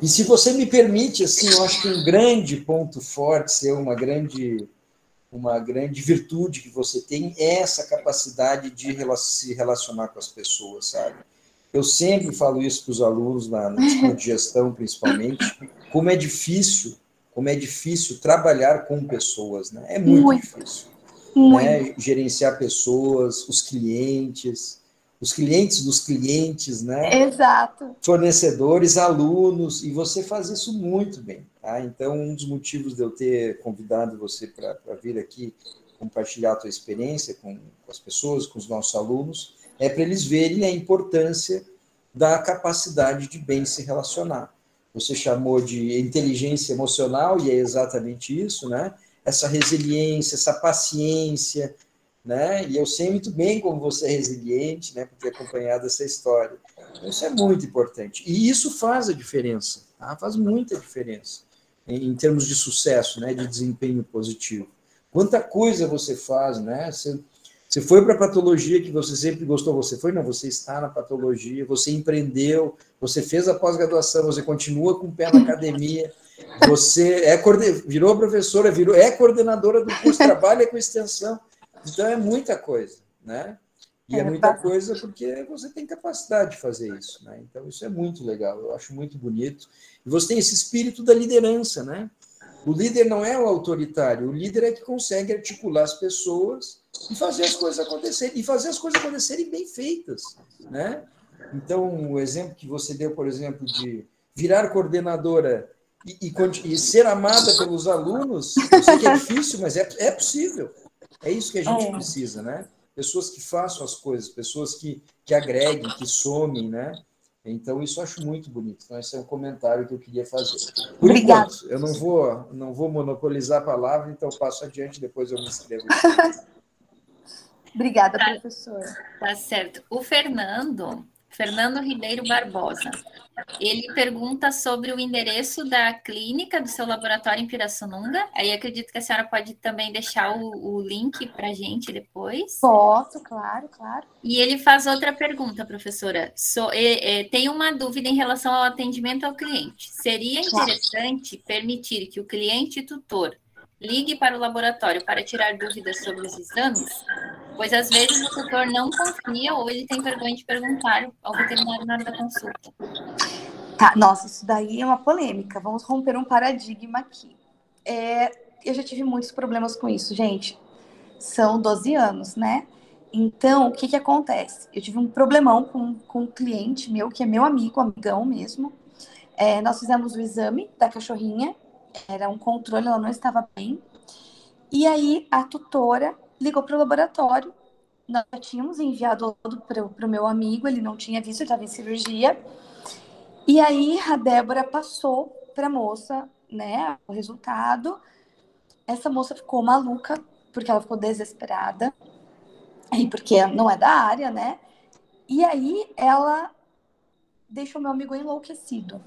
E se você me permite, assim, eu acho que um grande ponto forte, uma grande virtude que você tem é essa capacidade de se relacionar com as pessoas, sabe? Eu sempre falo isso para os alunos na escola de gestão, principalmente, como é difícil trabalhar com pessoas, né? É muito difícil, né? Gerenciar pessoas, os clientes dos clientes, né? Exato. Fornecedores, alunos, e você faz isso muito bem, tá? Então, um dos motivos de eu ter convidado você para vir aqui compartilhar a tua experiência com as pessoas, com os nossos alunos, é para eles verem a importância da capacidade de bem se relacionar. Você chamou de inteligência emocional, e é exatamente isso, né? Essa resiliência, essa paciência, né? E eu sei muito bem como você é resiliente, né? Por ter acompanhado essa história. Então, isso é muito importante. E isso faz a diferença, tá? Faz muita diferença em termos de sucesso, né? De desempenho positivo. Quanta coisa você faz, né? Você foi para a patologia que você sempre gostou, você está na patologia, você empreendeu, você fez a pós-graduação, você continua com o pé na academia, você virou professora, é coordenadora do curso, trabalha com extensão. Então, é muita coisa, né? E é muita coisa porque você tem capacidade de fazer isso, né? Então, isso é muito legal, eu acho muito bonito. E você tem esse espírito da liderança, né? O líder não é o autoritário, o líder é que consegue articular as pessoas e fazer as coisas acontecerem bem feitas, né? Então, o exemplo que você deu, por exemplo, de virar coordenadora e ser amada pelos alunos, eu sei que é difícil, mas é possível. É isso que a gente precisa, né? Pessoas que façam as coisas, pessoas que agreguem, que somem, né? Então, isso eu acho muito bonito. Então, esse é um comentário que eu queria fazer. Por enquanto, eu não vou monopolizar a palavra, então passo adiante, depois eu me inscrevo. Obrigada, professora. Tá certo. O Fernando Ribeiro Barbosa, ele pergunta sobre o endereço da clínica do seu laboratório em Pirassununga. Aí acredito que a senhora pode também deixar o link para a gente depois. Posso, claro. E ele faz outra pergunta, professora. Tem uma dúvida em relação ao atendimento ao cliente. Seria interessante permitir que o cliente tutor ligue para o laboratório para tirar dúvidas sobre os exames? Pois às vezes o tutor não confia ou ele tem vergonha de perguntar ao veterinário na hora da consulta. Tá, nossa, isso daí é uma polêmica. Vamos romper um paradigma aqui. Eu já tive muitos problemas com isso, gente. São 12 anos, né? Então, o que acontece? Eu tive um problemão com um cliente meu, que é meu amigo, amigão mesmo. Nós fizemos o exame da cachorrinha, era um controle, ela não estava bem. E aí, a tutora ligou para o laboratório, nós já tínhamos enviado para o meu amigo, ele não tinha visto, ele estava em cirurgia, e aí a Débora passou para a moça, né, o resultado. Essa moça ficou maluca, porque ela ficou desesperada, e porque não é da área, né, e aí ela deixou meu amigo enlouquecido,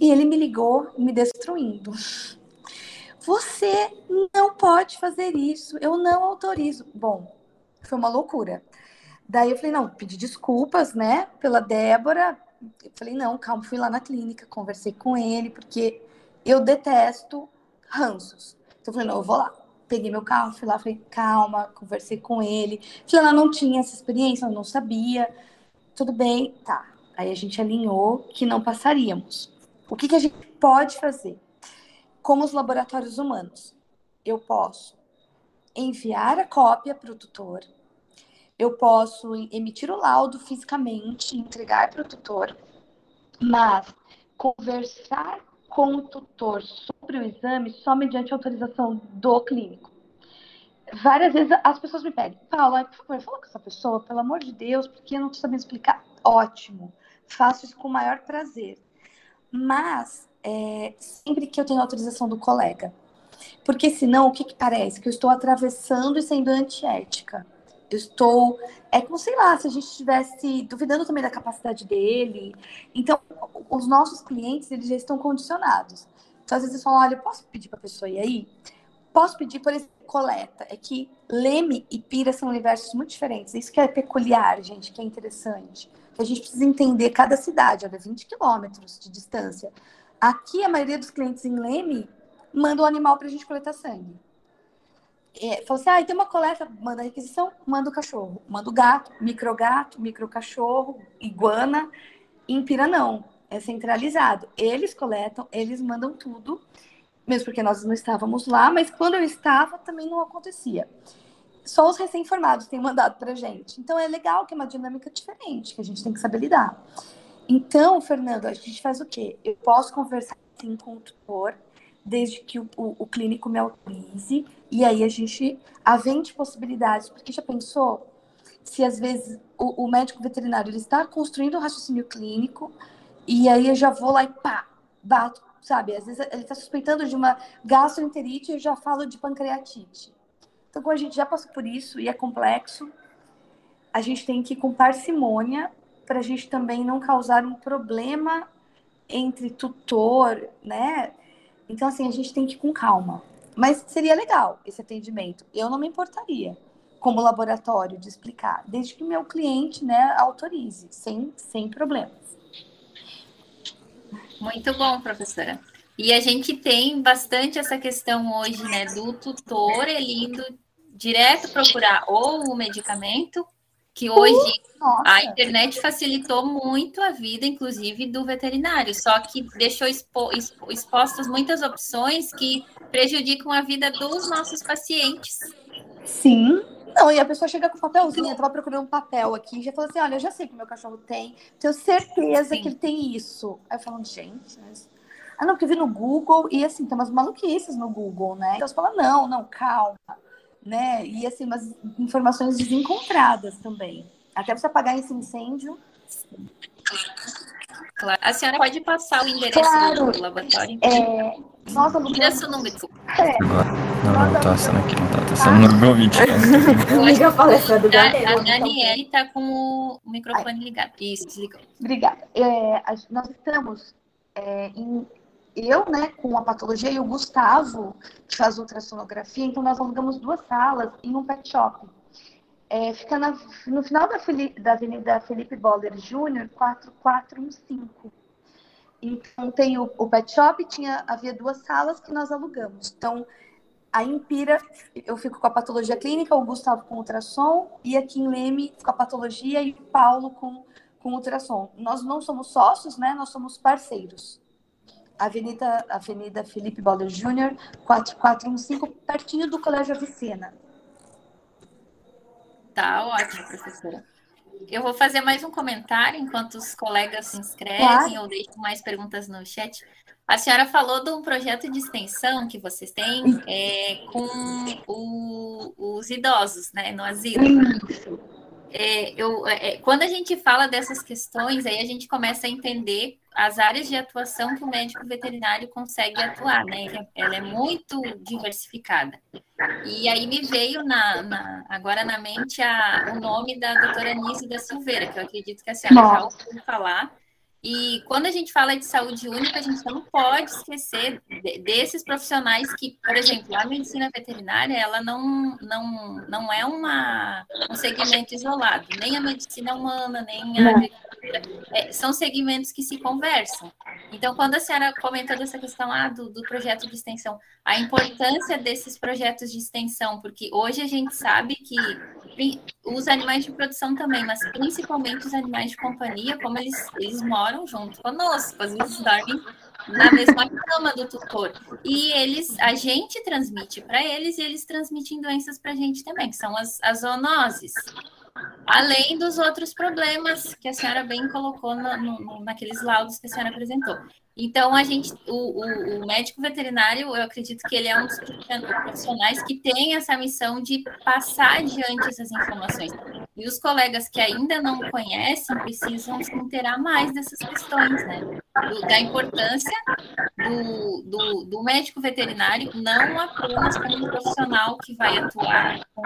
e ele me ligou me destruindo. Você não pode fazer isso, eu não autorizo. Bom, foi uma loucura. Daí eu falei, não, pedi desculpas, né, pela Débora. Eu falei, não, calma, fui lá na clínica, conversei com ele, porque eu detesto ranços. Então eu falei, não, eu vou lá. Peguei meu carro, fui lá, falei, calma, conversei com ele. Falei, ela não tinha essa experiência, ela não sabia. Tudo bem, tá. Aí a gente alinhou que não passaríamos. O que a gente pode fazer? Como os laboratórios humanos, eu posso enviar a cópia para o tutor, eu posso emitir o laudo fisicamente, entregar para o tutor, mas conversar com o tutor sobre o exame só mediante autorização do clínico. várias vezes as pessoas me pedem, Paula, por favor, fala com essa pessoa, pelo amor de Deus, porque eu não tô sabendo explicar. Ótimo, faço isso com o maior prazer. Mas sempre que eu tenho autorização do colega. Porque senão, o que que parece? Que eu estou atravessando e sendo antiética. Eu estou... É como, sei lá, se a gente estivesse duvidando também da capacidade dele. Então, os nossos clientes, eles já estão condicionados. Então, às vezes, eles falam, olha, eu posso pedir para a pessoa ir aí? Posso pedir, por exemplo, coleta. É que Leme e Pira são universos muito diferentes. Isso que é peculiar, gente, que é interessante. A gente precisa entender cada cidade. Olha, 20 quilômetros de distância. Aqui, a maioria dos clientes em Leme manda o animal para a gente coletar sangue. Fala assim, tem uma coleta, manda a requisição, manda o cachorro. Manda o gato, micro cachorro, iguana. Em Pira, não. É centralizado. Eles coletam, eles mandam tudo. Mesmo porque nós não estávamos lá, mas quando eu estava, também não acontecia. Só os recém-formados têm mandado para a gente. Então, é legal que é uma dinâmica diferente, que a gente tem que saber lidar. Então, Fernando, a gente faz o quê? Eu posso conversar assim, com o tutor, desde que o clínico me autorize, e aí a gente avente possibilidades. Porque já pensou se, às vezes, o médico veterinário ele está construindo um raciocínio clínico, e aí eu já vou lá e pá, bato. Sabe, às vezes ele está suspeitando de uma gastroenterite e eu já falo de pancreatite. Então, como a gente já passou por isso e é complexo, a gente tem que ir com parcimônia para a gente também não causar um problema entre tutor, né? Então, assim, a gente tem que ir com calma. Mas seria legal esse atendimento. Eu não me importaria, como laboratório, de explicar, desde que meu cliente, né, autorize, sem problemas. Muito bom, professora. E a gente tem bastante essa questão hoje, né, do tutor, ele indo direto procurar ou o medicamento, que hoje a internet facilitou muito a vida, inclusive, do veterinário, só que deixou expostas muitas opções que prejudicam a vida dos nossos pacientes. Sim. Não, e a pessoa chega com o papelzinho, eu tava procurando um papel aqui, já falou assim, olha, eu já sei que meu cachorro tem, tenho certeza que ele tem isso. Aí eu falo, gente, mas... Ah, não, porque eu vi no Google, e assim, tem umas maluquices no Google, né? Então você fala, não, calma, né? E assim, umas informações desencontradas também. Até você apagar esse incêndio. Claro. A senhora pode passar o endereço do laboratório? Nossa, Pirassununga, desculpa. Não, tá sendo aqui, não tá sendo no meu vídeo. A Daniele tá com o microfone ligado. Isso, desligou. Obrigada. Nós estamos eu, né, com a patologia e o Gustavo, que faz ultrassonografia, então nós alugamos 2 salas em um pet shop. Fica no final da Avenida Felipe Balder Júnior, 4415. Então, tem o pet shop, havia 2 salas que nós alugamos. Então, a Empira, eu fico com a patologia clínica, o Gustavo com ultrassom, e aqui em Leme com a patologia e o Paulo com ultrassom. Nós não somos sócios, né? Nós somos parceiros. Avenida Felipe Balder Júnior, 4415, pertinho do Colégio Avicena. Tá ótimo, professora. Eu vou fazer mais um comentário enquanto os colegas se inscrevem ou deixam mais perguntas no chat. A senhora falou de um projeto de extensão que vocês têm com os idosos, né, no asilo. Quando a gente fala dessas questões, aí a gente começa a entender as áreas de atuação que o médico veterinário consegue atuar, né? Ela é muito diversificada. E aí me veio agora na mente o nome da doutora Nise da Silveira, que eu acredito que a senhora já ouviu falar. E quando a gente fala de saúde única, a gente não pode esquecer desses profissionais que, por exemplo, a medicina veterinária, ela não é um segmento isolado, nem a medicina humana, nem a agricultura, são segmentos que se conversam. Então, quando a senhora comentou dessa questão do projeto de extensão, a importância desses projetos de extensão, porque hoje a gente sabe que os animais de produção também, mas principalmente os animais de companhia, como eles moram junto conosco, às vezes dormem na mesma cama do tutor. E a gente transmite para eles e eles transmitem doenças para a gente também, que são as zoonoses. Além dos outros problemas que a senhora bem colocou naqueles laudos que a senhora apresentou. Então, a gente, o médico veterinário, eu acredito que ele é um dos profissionais que tem essa missão de passar adiante essas informações. E os colegas que ainda não conhecem precisam se inteirar mais dessas questões, né? Da importância do médico veterinário, não apenas como um profissional que vai atuar com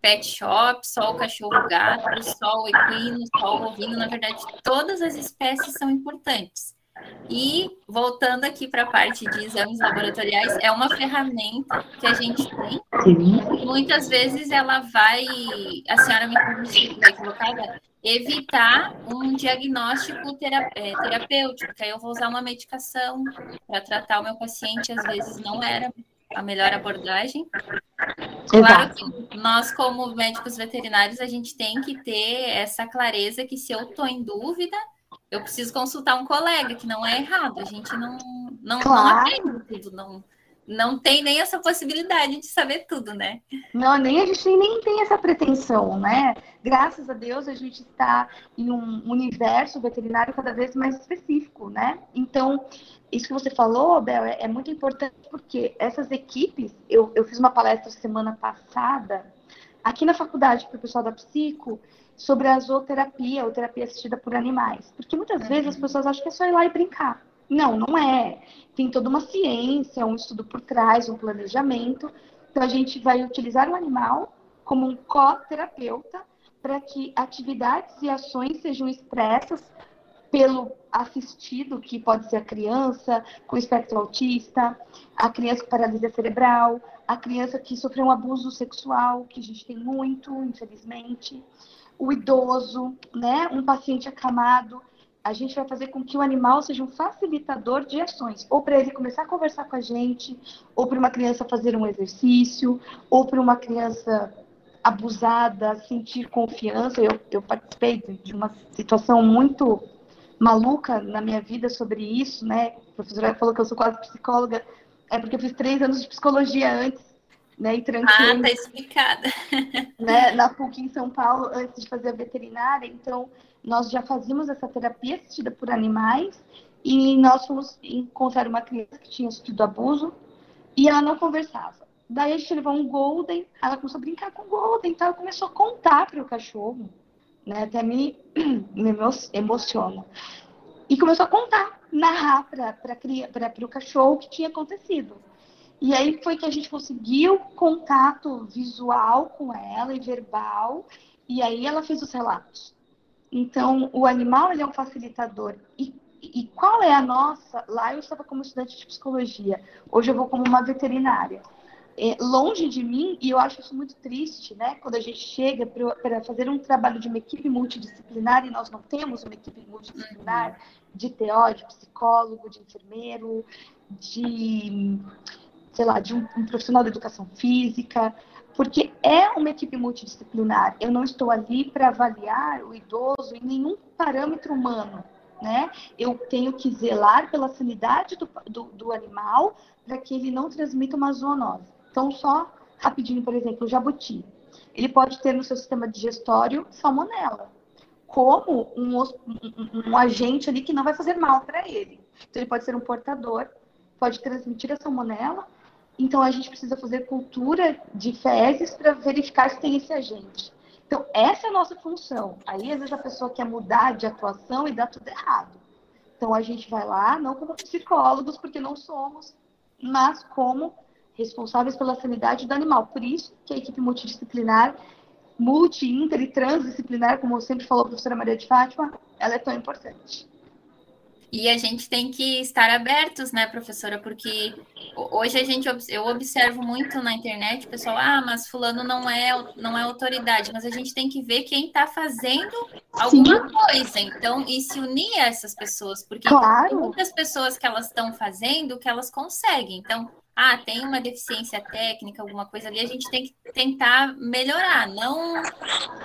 pet shop, só o cachorro-gato, só o equino, só o ovino, na verdade, todas as espécies são importantes. E, voltando aqui para a parte de exames laboratoriais, é uma ferramenta que a gente tem, e muitas vezes ela vai, a senhora me permitiu, vai colocar, evitar um diagnóstico terapêutico, que aí eu vou usar uma medicação para tratar o meu paciente, às vezes não era a melhor abordagem. Claro que nós, como médicos veterinários, a gente tem que ter essa clareza que se eu estou em dúvida, eu preciso consultar um colega, que não é errado. A gente não aprende tudo, não tem nem essa possibilidade de saber tudo, né? Não, nem a gente nem tem essa pretensão, né? Graças a Deus a gente está em um universo veterinário cada vez mais específico, né? Então, isso que você falou, Bel, é muito importante porque essas equipes... Eu fiz uma palestra semana passada aqui na faculdade para o pessoal da Psico sobre a zooterapia ou terapia assistida por animais. Porque muitas vezes as pessoas acham que é só ir lá e brincar. Não, não é. Tem toda uma ciência, um estudo por trás, um planejamento. Então, a gente vai utilizar o animal como um co-terapeuta para que atividades e ações sejam expressas pelo assistido, que pode ser a criança com espectro autista, a criança com paralisia cerebral, a criança que sofreu um abuso sexual, que a gente tem muito, infelizmente, o idoso, né, um paciente acamado. A gente vai fazer com que o animal seja um facilitador de ações, ou para ele começar a conversar com a gente, ou para uma criança fazer um exercício, ou para uma criança abusada sentir confiança. Eu participei de uma situação muito maluca na minha vida sobre isso, né? A professora falou que eu sou quase psicóloga, é porque eu fiz 3 anos de psicologia antes, né? E tranquei, tá explicada. Né, na PUC em São Paulo, antes de fazer a veterinária. Então, nós já fazíamos essa terapia assistida por animais e nós fomos encontrar uma criança que tinha sofrido abuso e ela não conversava. Daí a gente levou um golden, ela começou a brincar com o golden, então ela começou a contar para o cachorro, né? Até me emociona. E começou a contar, narrar para o cachorro o que tinha acontecido. E aí foi que a gente conseguiu contato visual com ela e verbal, e aí ela fez os relatos. Então, o animal, ele é um facilitador. E qual é a nossa... Lá eu estava como estudante de psicologia, hoje eu vou como uma veterinária. É longe de mim, e eu acho isso muito triste, né? Quando a gente chega para fazer um trabalho de uma equipe multidisciplinar e nós não temos uma equipe multidisciplinar de TO, de psicólogo, de enfermeiro, de... sei lá, de um profissional de educação física, porque é uma equipe multidisciplinar. Eu não estou ali para avaliar o idoso em nenhum parâmetro humano, né? Eu tenho que zelar pela sanidade do animal para que ele não transmita uma zoonose. Então, só rapidinho, por exemplo, o jabuti. Ele pode ter no seu sistema digestório salmonela, como um agente ali que não vai fazer mal para ele. Então, ele pode ser um portador, pode transmitir a salmonela. Então, a gente precisa fazer cultura de fezes para verificar se tem esse agente. Então, essa é a nossa função. Aí, às vezes, a pessoa quer mudar de atuação e dá tudo errado. Então, a gente vai lá, não como psicólogos, porque não somos, mas como responsáveis pela sanidade do animal. Por isso que a equipe multidisciplinar, multi-inter e transdisciplinar, como eu sempre falou a professora Maria de Fátima, ela é tão importante. E a gente tem que estar abertos, né, professora? Porque hoje eu observo muito na internet o pessoal, mas fulano não é autoridade. Mas a gente tem que ver quem está fazendo alguma coisa. Então, e se unir a essas pessoas. Porque tem muitas pessoas que elas estão fazendo o que elas conseguem. Então, tem uma deficiência técnica, alguma coisa ali. A gente tem que tentar melhorar, não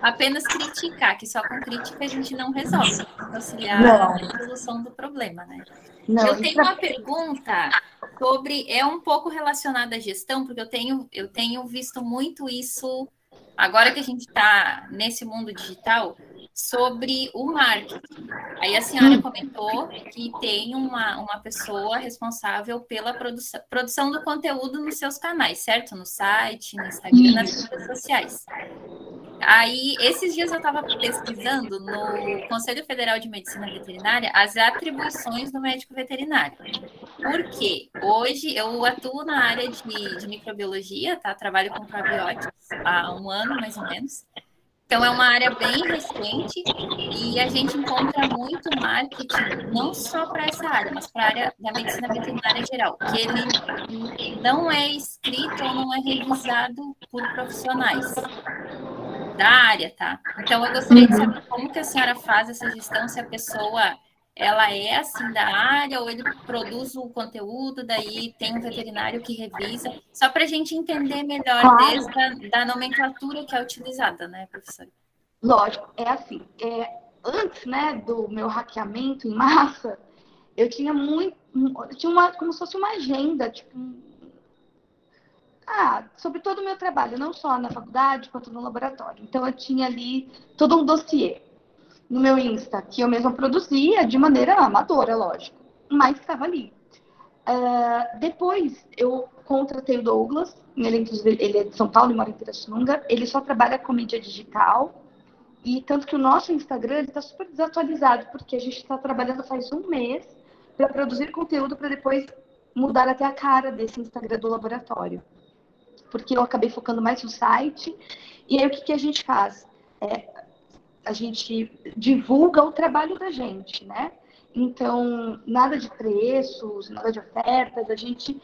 apenas criticar, que só com crítica a gente não resolve. Auxiliar a resolução do problema, né? Eu tenho uma pergunta sobre... É um pouco relacionada à gestão, porque eu tenho visto muito isso agora que a gente está nesse mundo digital, sobre o marketing. Aí a senhora comentou que tem uma pessoa responsável pela produção do conteúdo nos seus canais, certo? No site, no Instagram, nas redes sociais. Aí, esses dias eu estava pesquisando no Conselho Federal de Medicina Veterinária as atribuições do médico veterinário. Por quê? Hoje eu atuo na área de microbiologia, tá? Trabalho com probióticos há um ano, mais ou menos. Então, é uma área bem recente e a gente encontra muito marketing, não só para essa área, mas para a área da medicina veterinária geral, que ele não é escrito ou não é revisado por profissionais da área, tá? Então, eu gostaria de saber como que a senhora faz essa gestão, se a pessoa, ela é assim da área ou ele produz o conteúdo, daí tem um veterinário que revisa, só para a gente entender melhor desde da nomenclatura que é utilizada, né, professora? Lógico, é assim, antes, né, do meu hackeamento em massa, eu tinha como se fosse uma agenda, tipo, sobre todo o meu trabalho, não só na faculdade, quanto no laboratório. Então, eu tinha ali todo um dossiê no meu Insta, que eu mesma produzia de maneira amadora, lógico, mas estava ali. Depois, eu contratei o Douglas, ele é de São Paulo e mora em Pirassununga, ele só trabalha com mídia digital, e tanto que o nosso Instagram está super desatualizado, porque a gente está trabalhando faz um mês para produzir conteúdo para depois mudar até a cara desse Instagram do laboratório. Porque eu acabei focando mais no site. E aí, o que a gente faz? A gente divulga o trabalho da gente, né? Então, nada de preços, nada de ofertas. A gente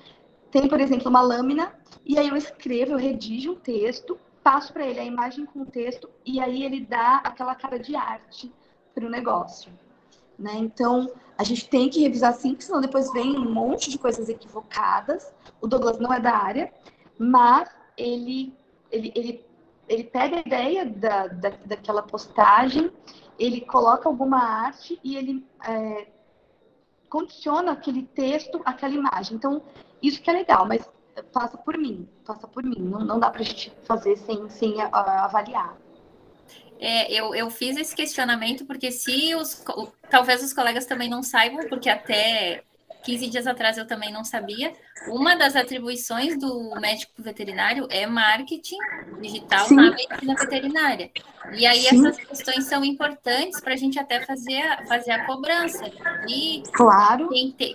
tem, por exemplo, uma lâmina. E aí, eu escrevo, eu redijo um texto, passo para ele a imagem com o texto. E aí, ele dá aquela cara de arte para o negócio, né? Então, a gente tem que revisar sim, porque senão depois vem um monte de coisas equivocadas. O Douglas não é da área. Mas ele pega a ideia daquela postagem, ele coloca alguma arte e ele condiciona aquele texto, aquela imagem. Então, isso que é legal, mas passa por mim. Não dá para a gente fazer sem avaliar. Eu fiz esse questionamento porque talvez os colegas também não saibam, porque até 15 dias atrás eu também não sabia. Uma das atribuições do médico veterinário é marketing digital na medicina veterinária. E aí essas questões são importantes para a gente até fazer a cobrança. E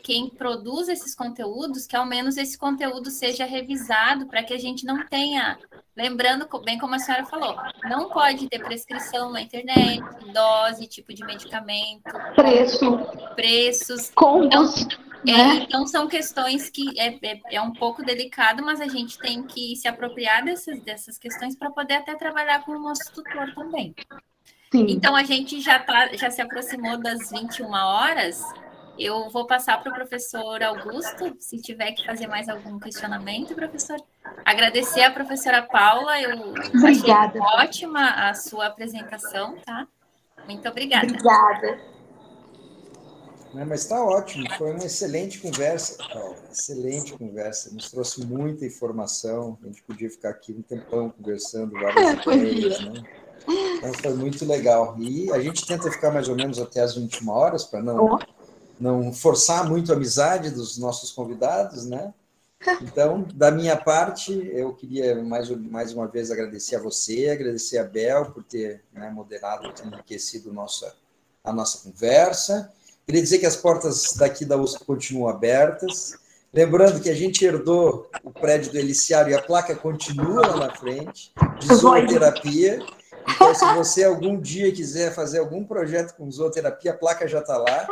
quem produz esses conteúdos, que ao menos esse conteúdo seja revisado para que a gente não tenha... Lembrando, bem como a senhora falou, não pode ter prescrição na internet, dose, tipo de medicamento, preços. Combos. Então, são questões que é um pouco delicado, mas a gente tem que se apropriar dessas questões para poder até trabalhar com o nosso tutor também. Sim. Então, a gente já se aproximou das 21 horas. Eu vou passar para o professor Augusto, se tiver que fazer mais algum questionamento, professor. Agradecer à professora Paula, eu achei ótima a sua apresentação, tá? Muito obrigada. Obrigada. Mas está ótimo, foi uma excelente conversa, Paulo, excelente conversa, nos trouxe muita informação, a gente podia ficar aqui um tempão conversando várias ideias, né? Então foi muito legal, e a gente tenta ficar mais ou menos até as 21 horas, para não forçar muito a amizade dos nossos convidados, né? Então, da minha parte, eu queria mais uma vez agradecer a você, agradecer a Bel por ter moderado, ter enriquecido a nossa conversa. Queria dizer que as portas daqui da USP continuam abertas. Lembrando que a gente herdou o prédio do Eliciário e a placa continua lá na frente, de zooterapia. Então, se você algum dia quiser fazer algum projeto com zooterapia, a placa já está lá,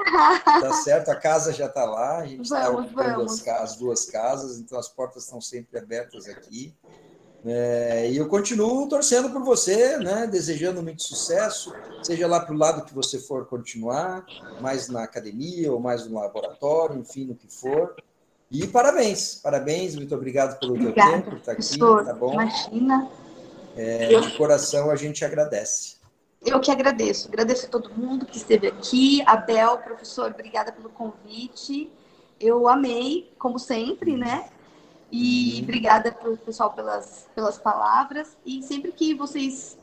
tá certo? A casa já está lá, a gente está ocupando as duas casas, então as portas estão sempre abertas aqui. E eu continuo torcendo por você, né? Desejando muito sucesso, seja lá para o lado que você for continuar, mais na academia ou mais no laboratório, enfim, no que for. E parabéns, muito obrigado pelo teu tempo por estar aqui, tá bom? Imagina. De coração a gente agradece. Eu que agradeço a todo mundo que esteve aqui, a Bel, professor, obrigada pelo convite, eu amei, como sempre, né? E obrigada, pessoal, pelas palavras. E sempre que vocês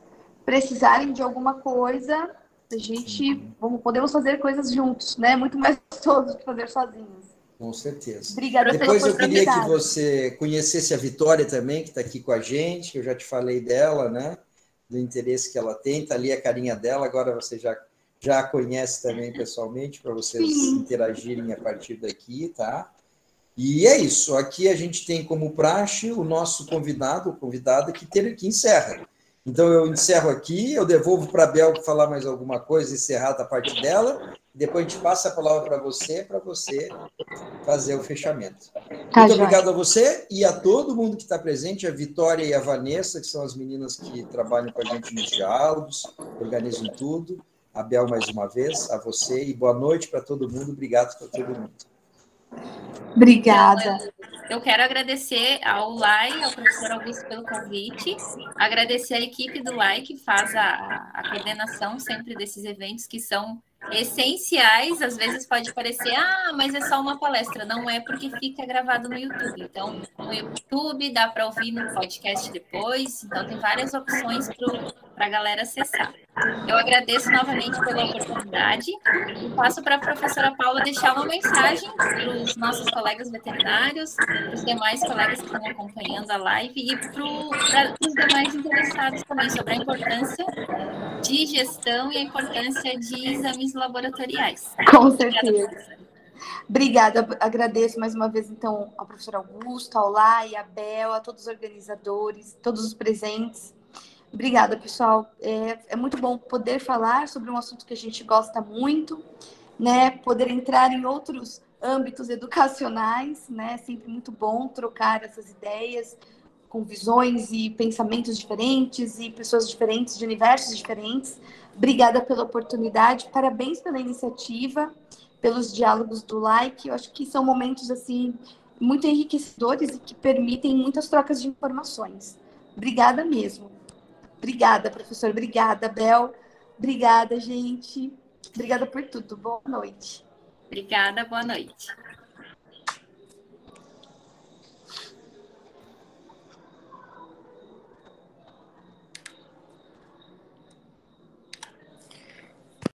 precisarem de alguma coisa, a gente podemos fazer coisas juntos, né? Muito mais gostoso que fazer sozinhos. Com certeza. Obrigada. Depois eu queria que você conhecesse a Vitória também, que está aqui com a gente. Eu já te falei dela, né? Do interesse que ela tem. Está ali a carinha dela. Agora você já a conhece também pessoalmente, para vocês interagirem a partir daqui, tá? E é isso. Aqui a gente tem como praxe o nosso convidado, o convidado que encerra. Então, eu encerro aqui, eu devolvo para a Bel falar mais alguma coisa, encerrar da parte dela, e depois a gente passa a palavra para você fazer o fechamento. Tá, muito obrigado a você e a todo mundo que está presente, a Vitória e a Vanessa, que são as meninas que trabalham com a gente nos diálogos, organizam tudo. A Bel, mais uma vez, a você, e boa noite para todo mundo, obrigado para todo mundo. Obrigada. Eu quero agradecer ao LAI, ao professor Augusto pelo convite, agradecer a equipe do LAI que faz a coordenação sempre desses eventos que são essenciais. Às vezes pode parecer, mas é só uma palestra, não é, porque fica gravado no YouTube. Então, no YouTube dá para ouvir no podcast depois, então tem várias opções para a galera acessar. Eu agradeço novamente pela oportunidade e passo para a professora Paula deixar uma mensagem para os nossos colegas veterinários, para os demais colegas que estão acompanhando a live e para os demais interessados também sobre a importância de gestão e a importância de exames laboratoriais. Com certeza. Obrigada, agradeço mais uma vez então ao professor Augusto, ao Lai, a Bel, a todos os organizadores, todos os presentes. Obrigada, pessoal. É muito bom poder falar sobre um assunto que a gente gosta muito, né? Poder entrar em outros âmbitos educacionais, né? Sempre muito bom trocar essas ideias com visões e pensamentos diferentes e pessoas diferentes, de universos diferentes. Obrigada pela oportunidade, parabéns pela iniciativa, pelos diálogos do LIPE. Eu acho que são momentos assim muito enriquecedores e que permitem muitas trocas de informações. Obrigada mesmo. Obrigada, professor. Obrigada, Bel. Obrigada, gente. Obrigada por tudo. Boa noite. Obrigada, boa noite.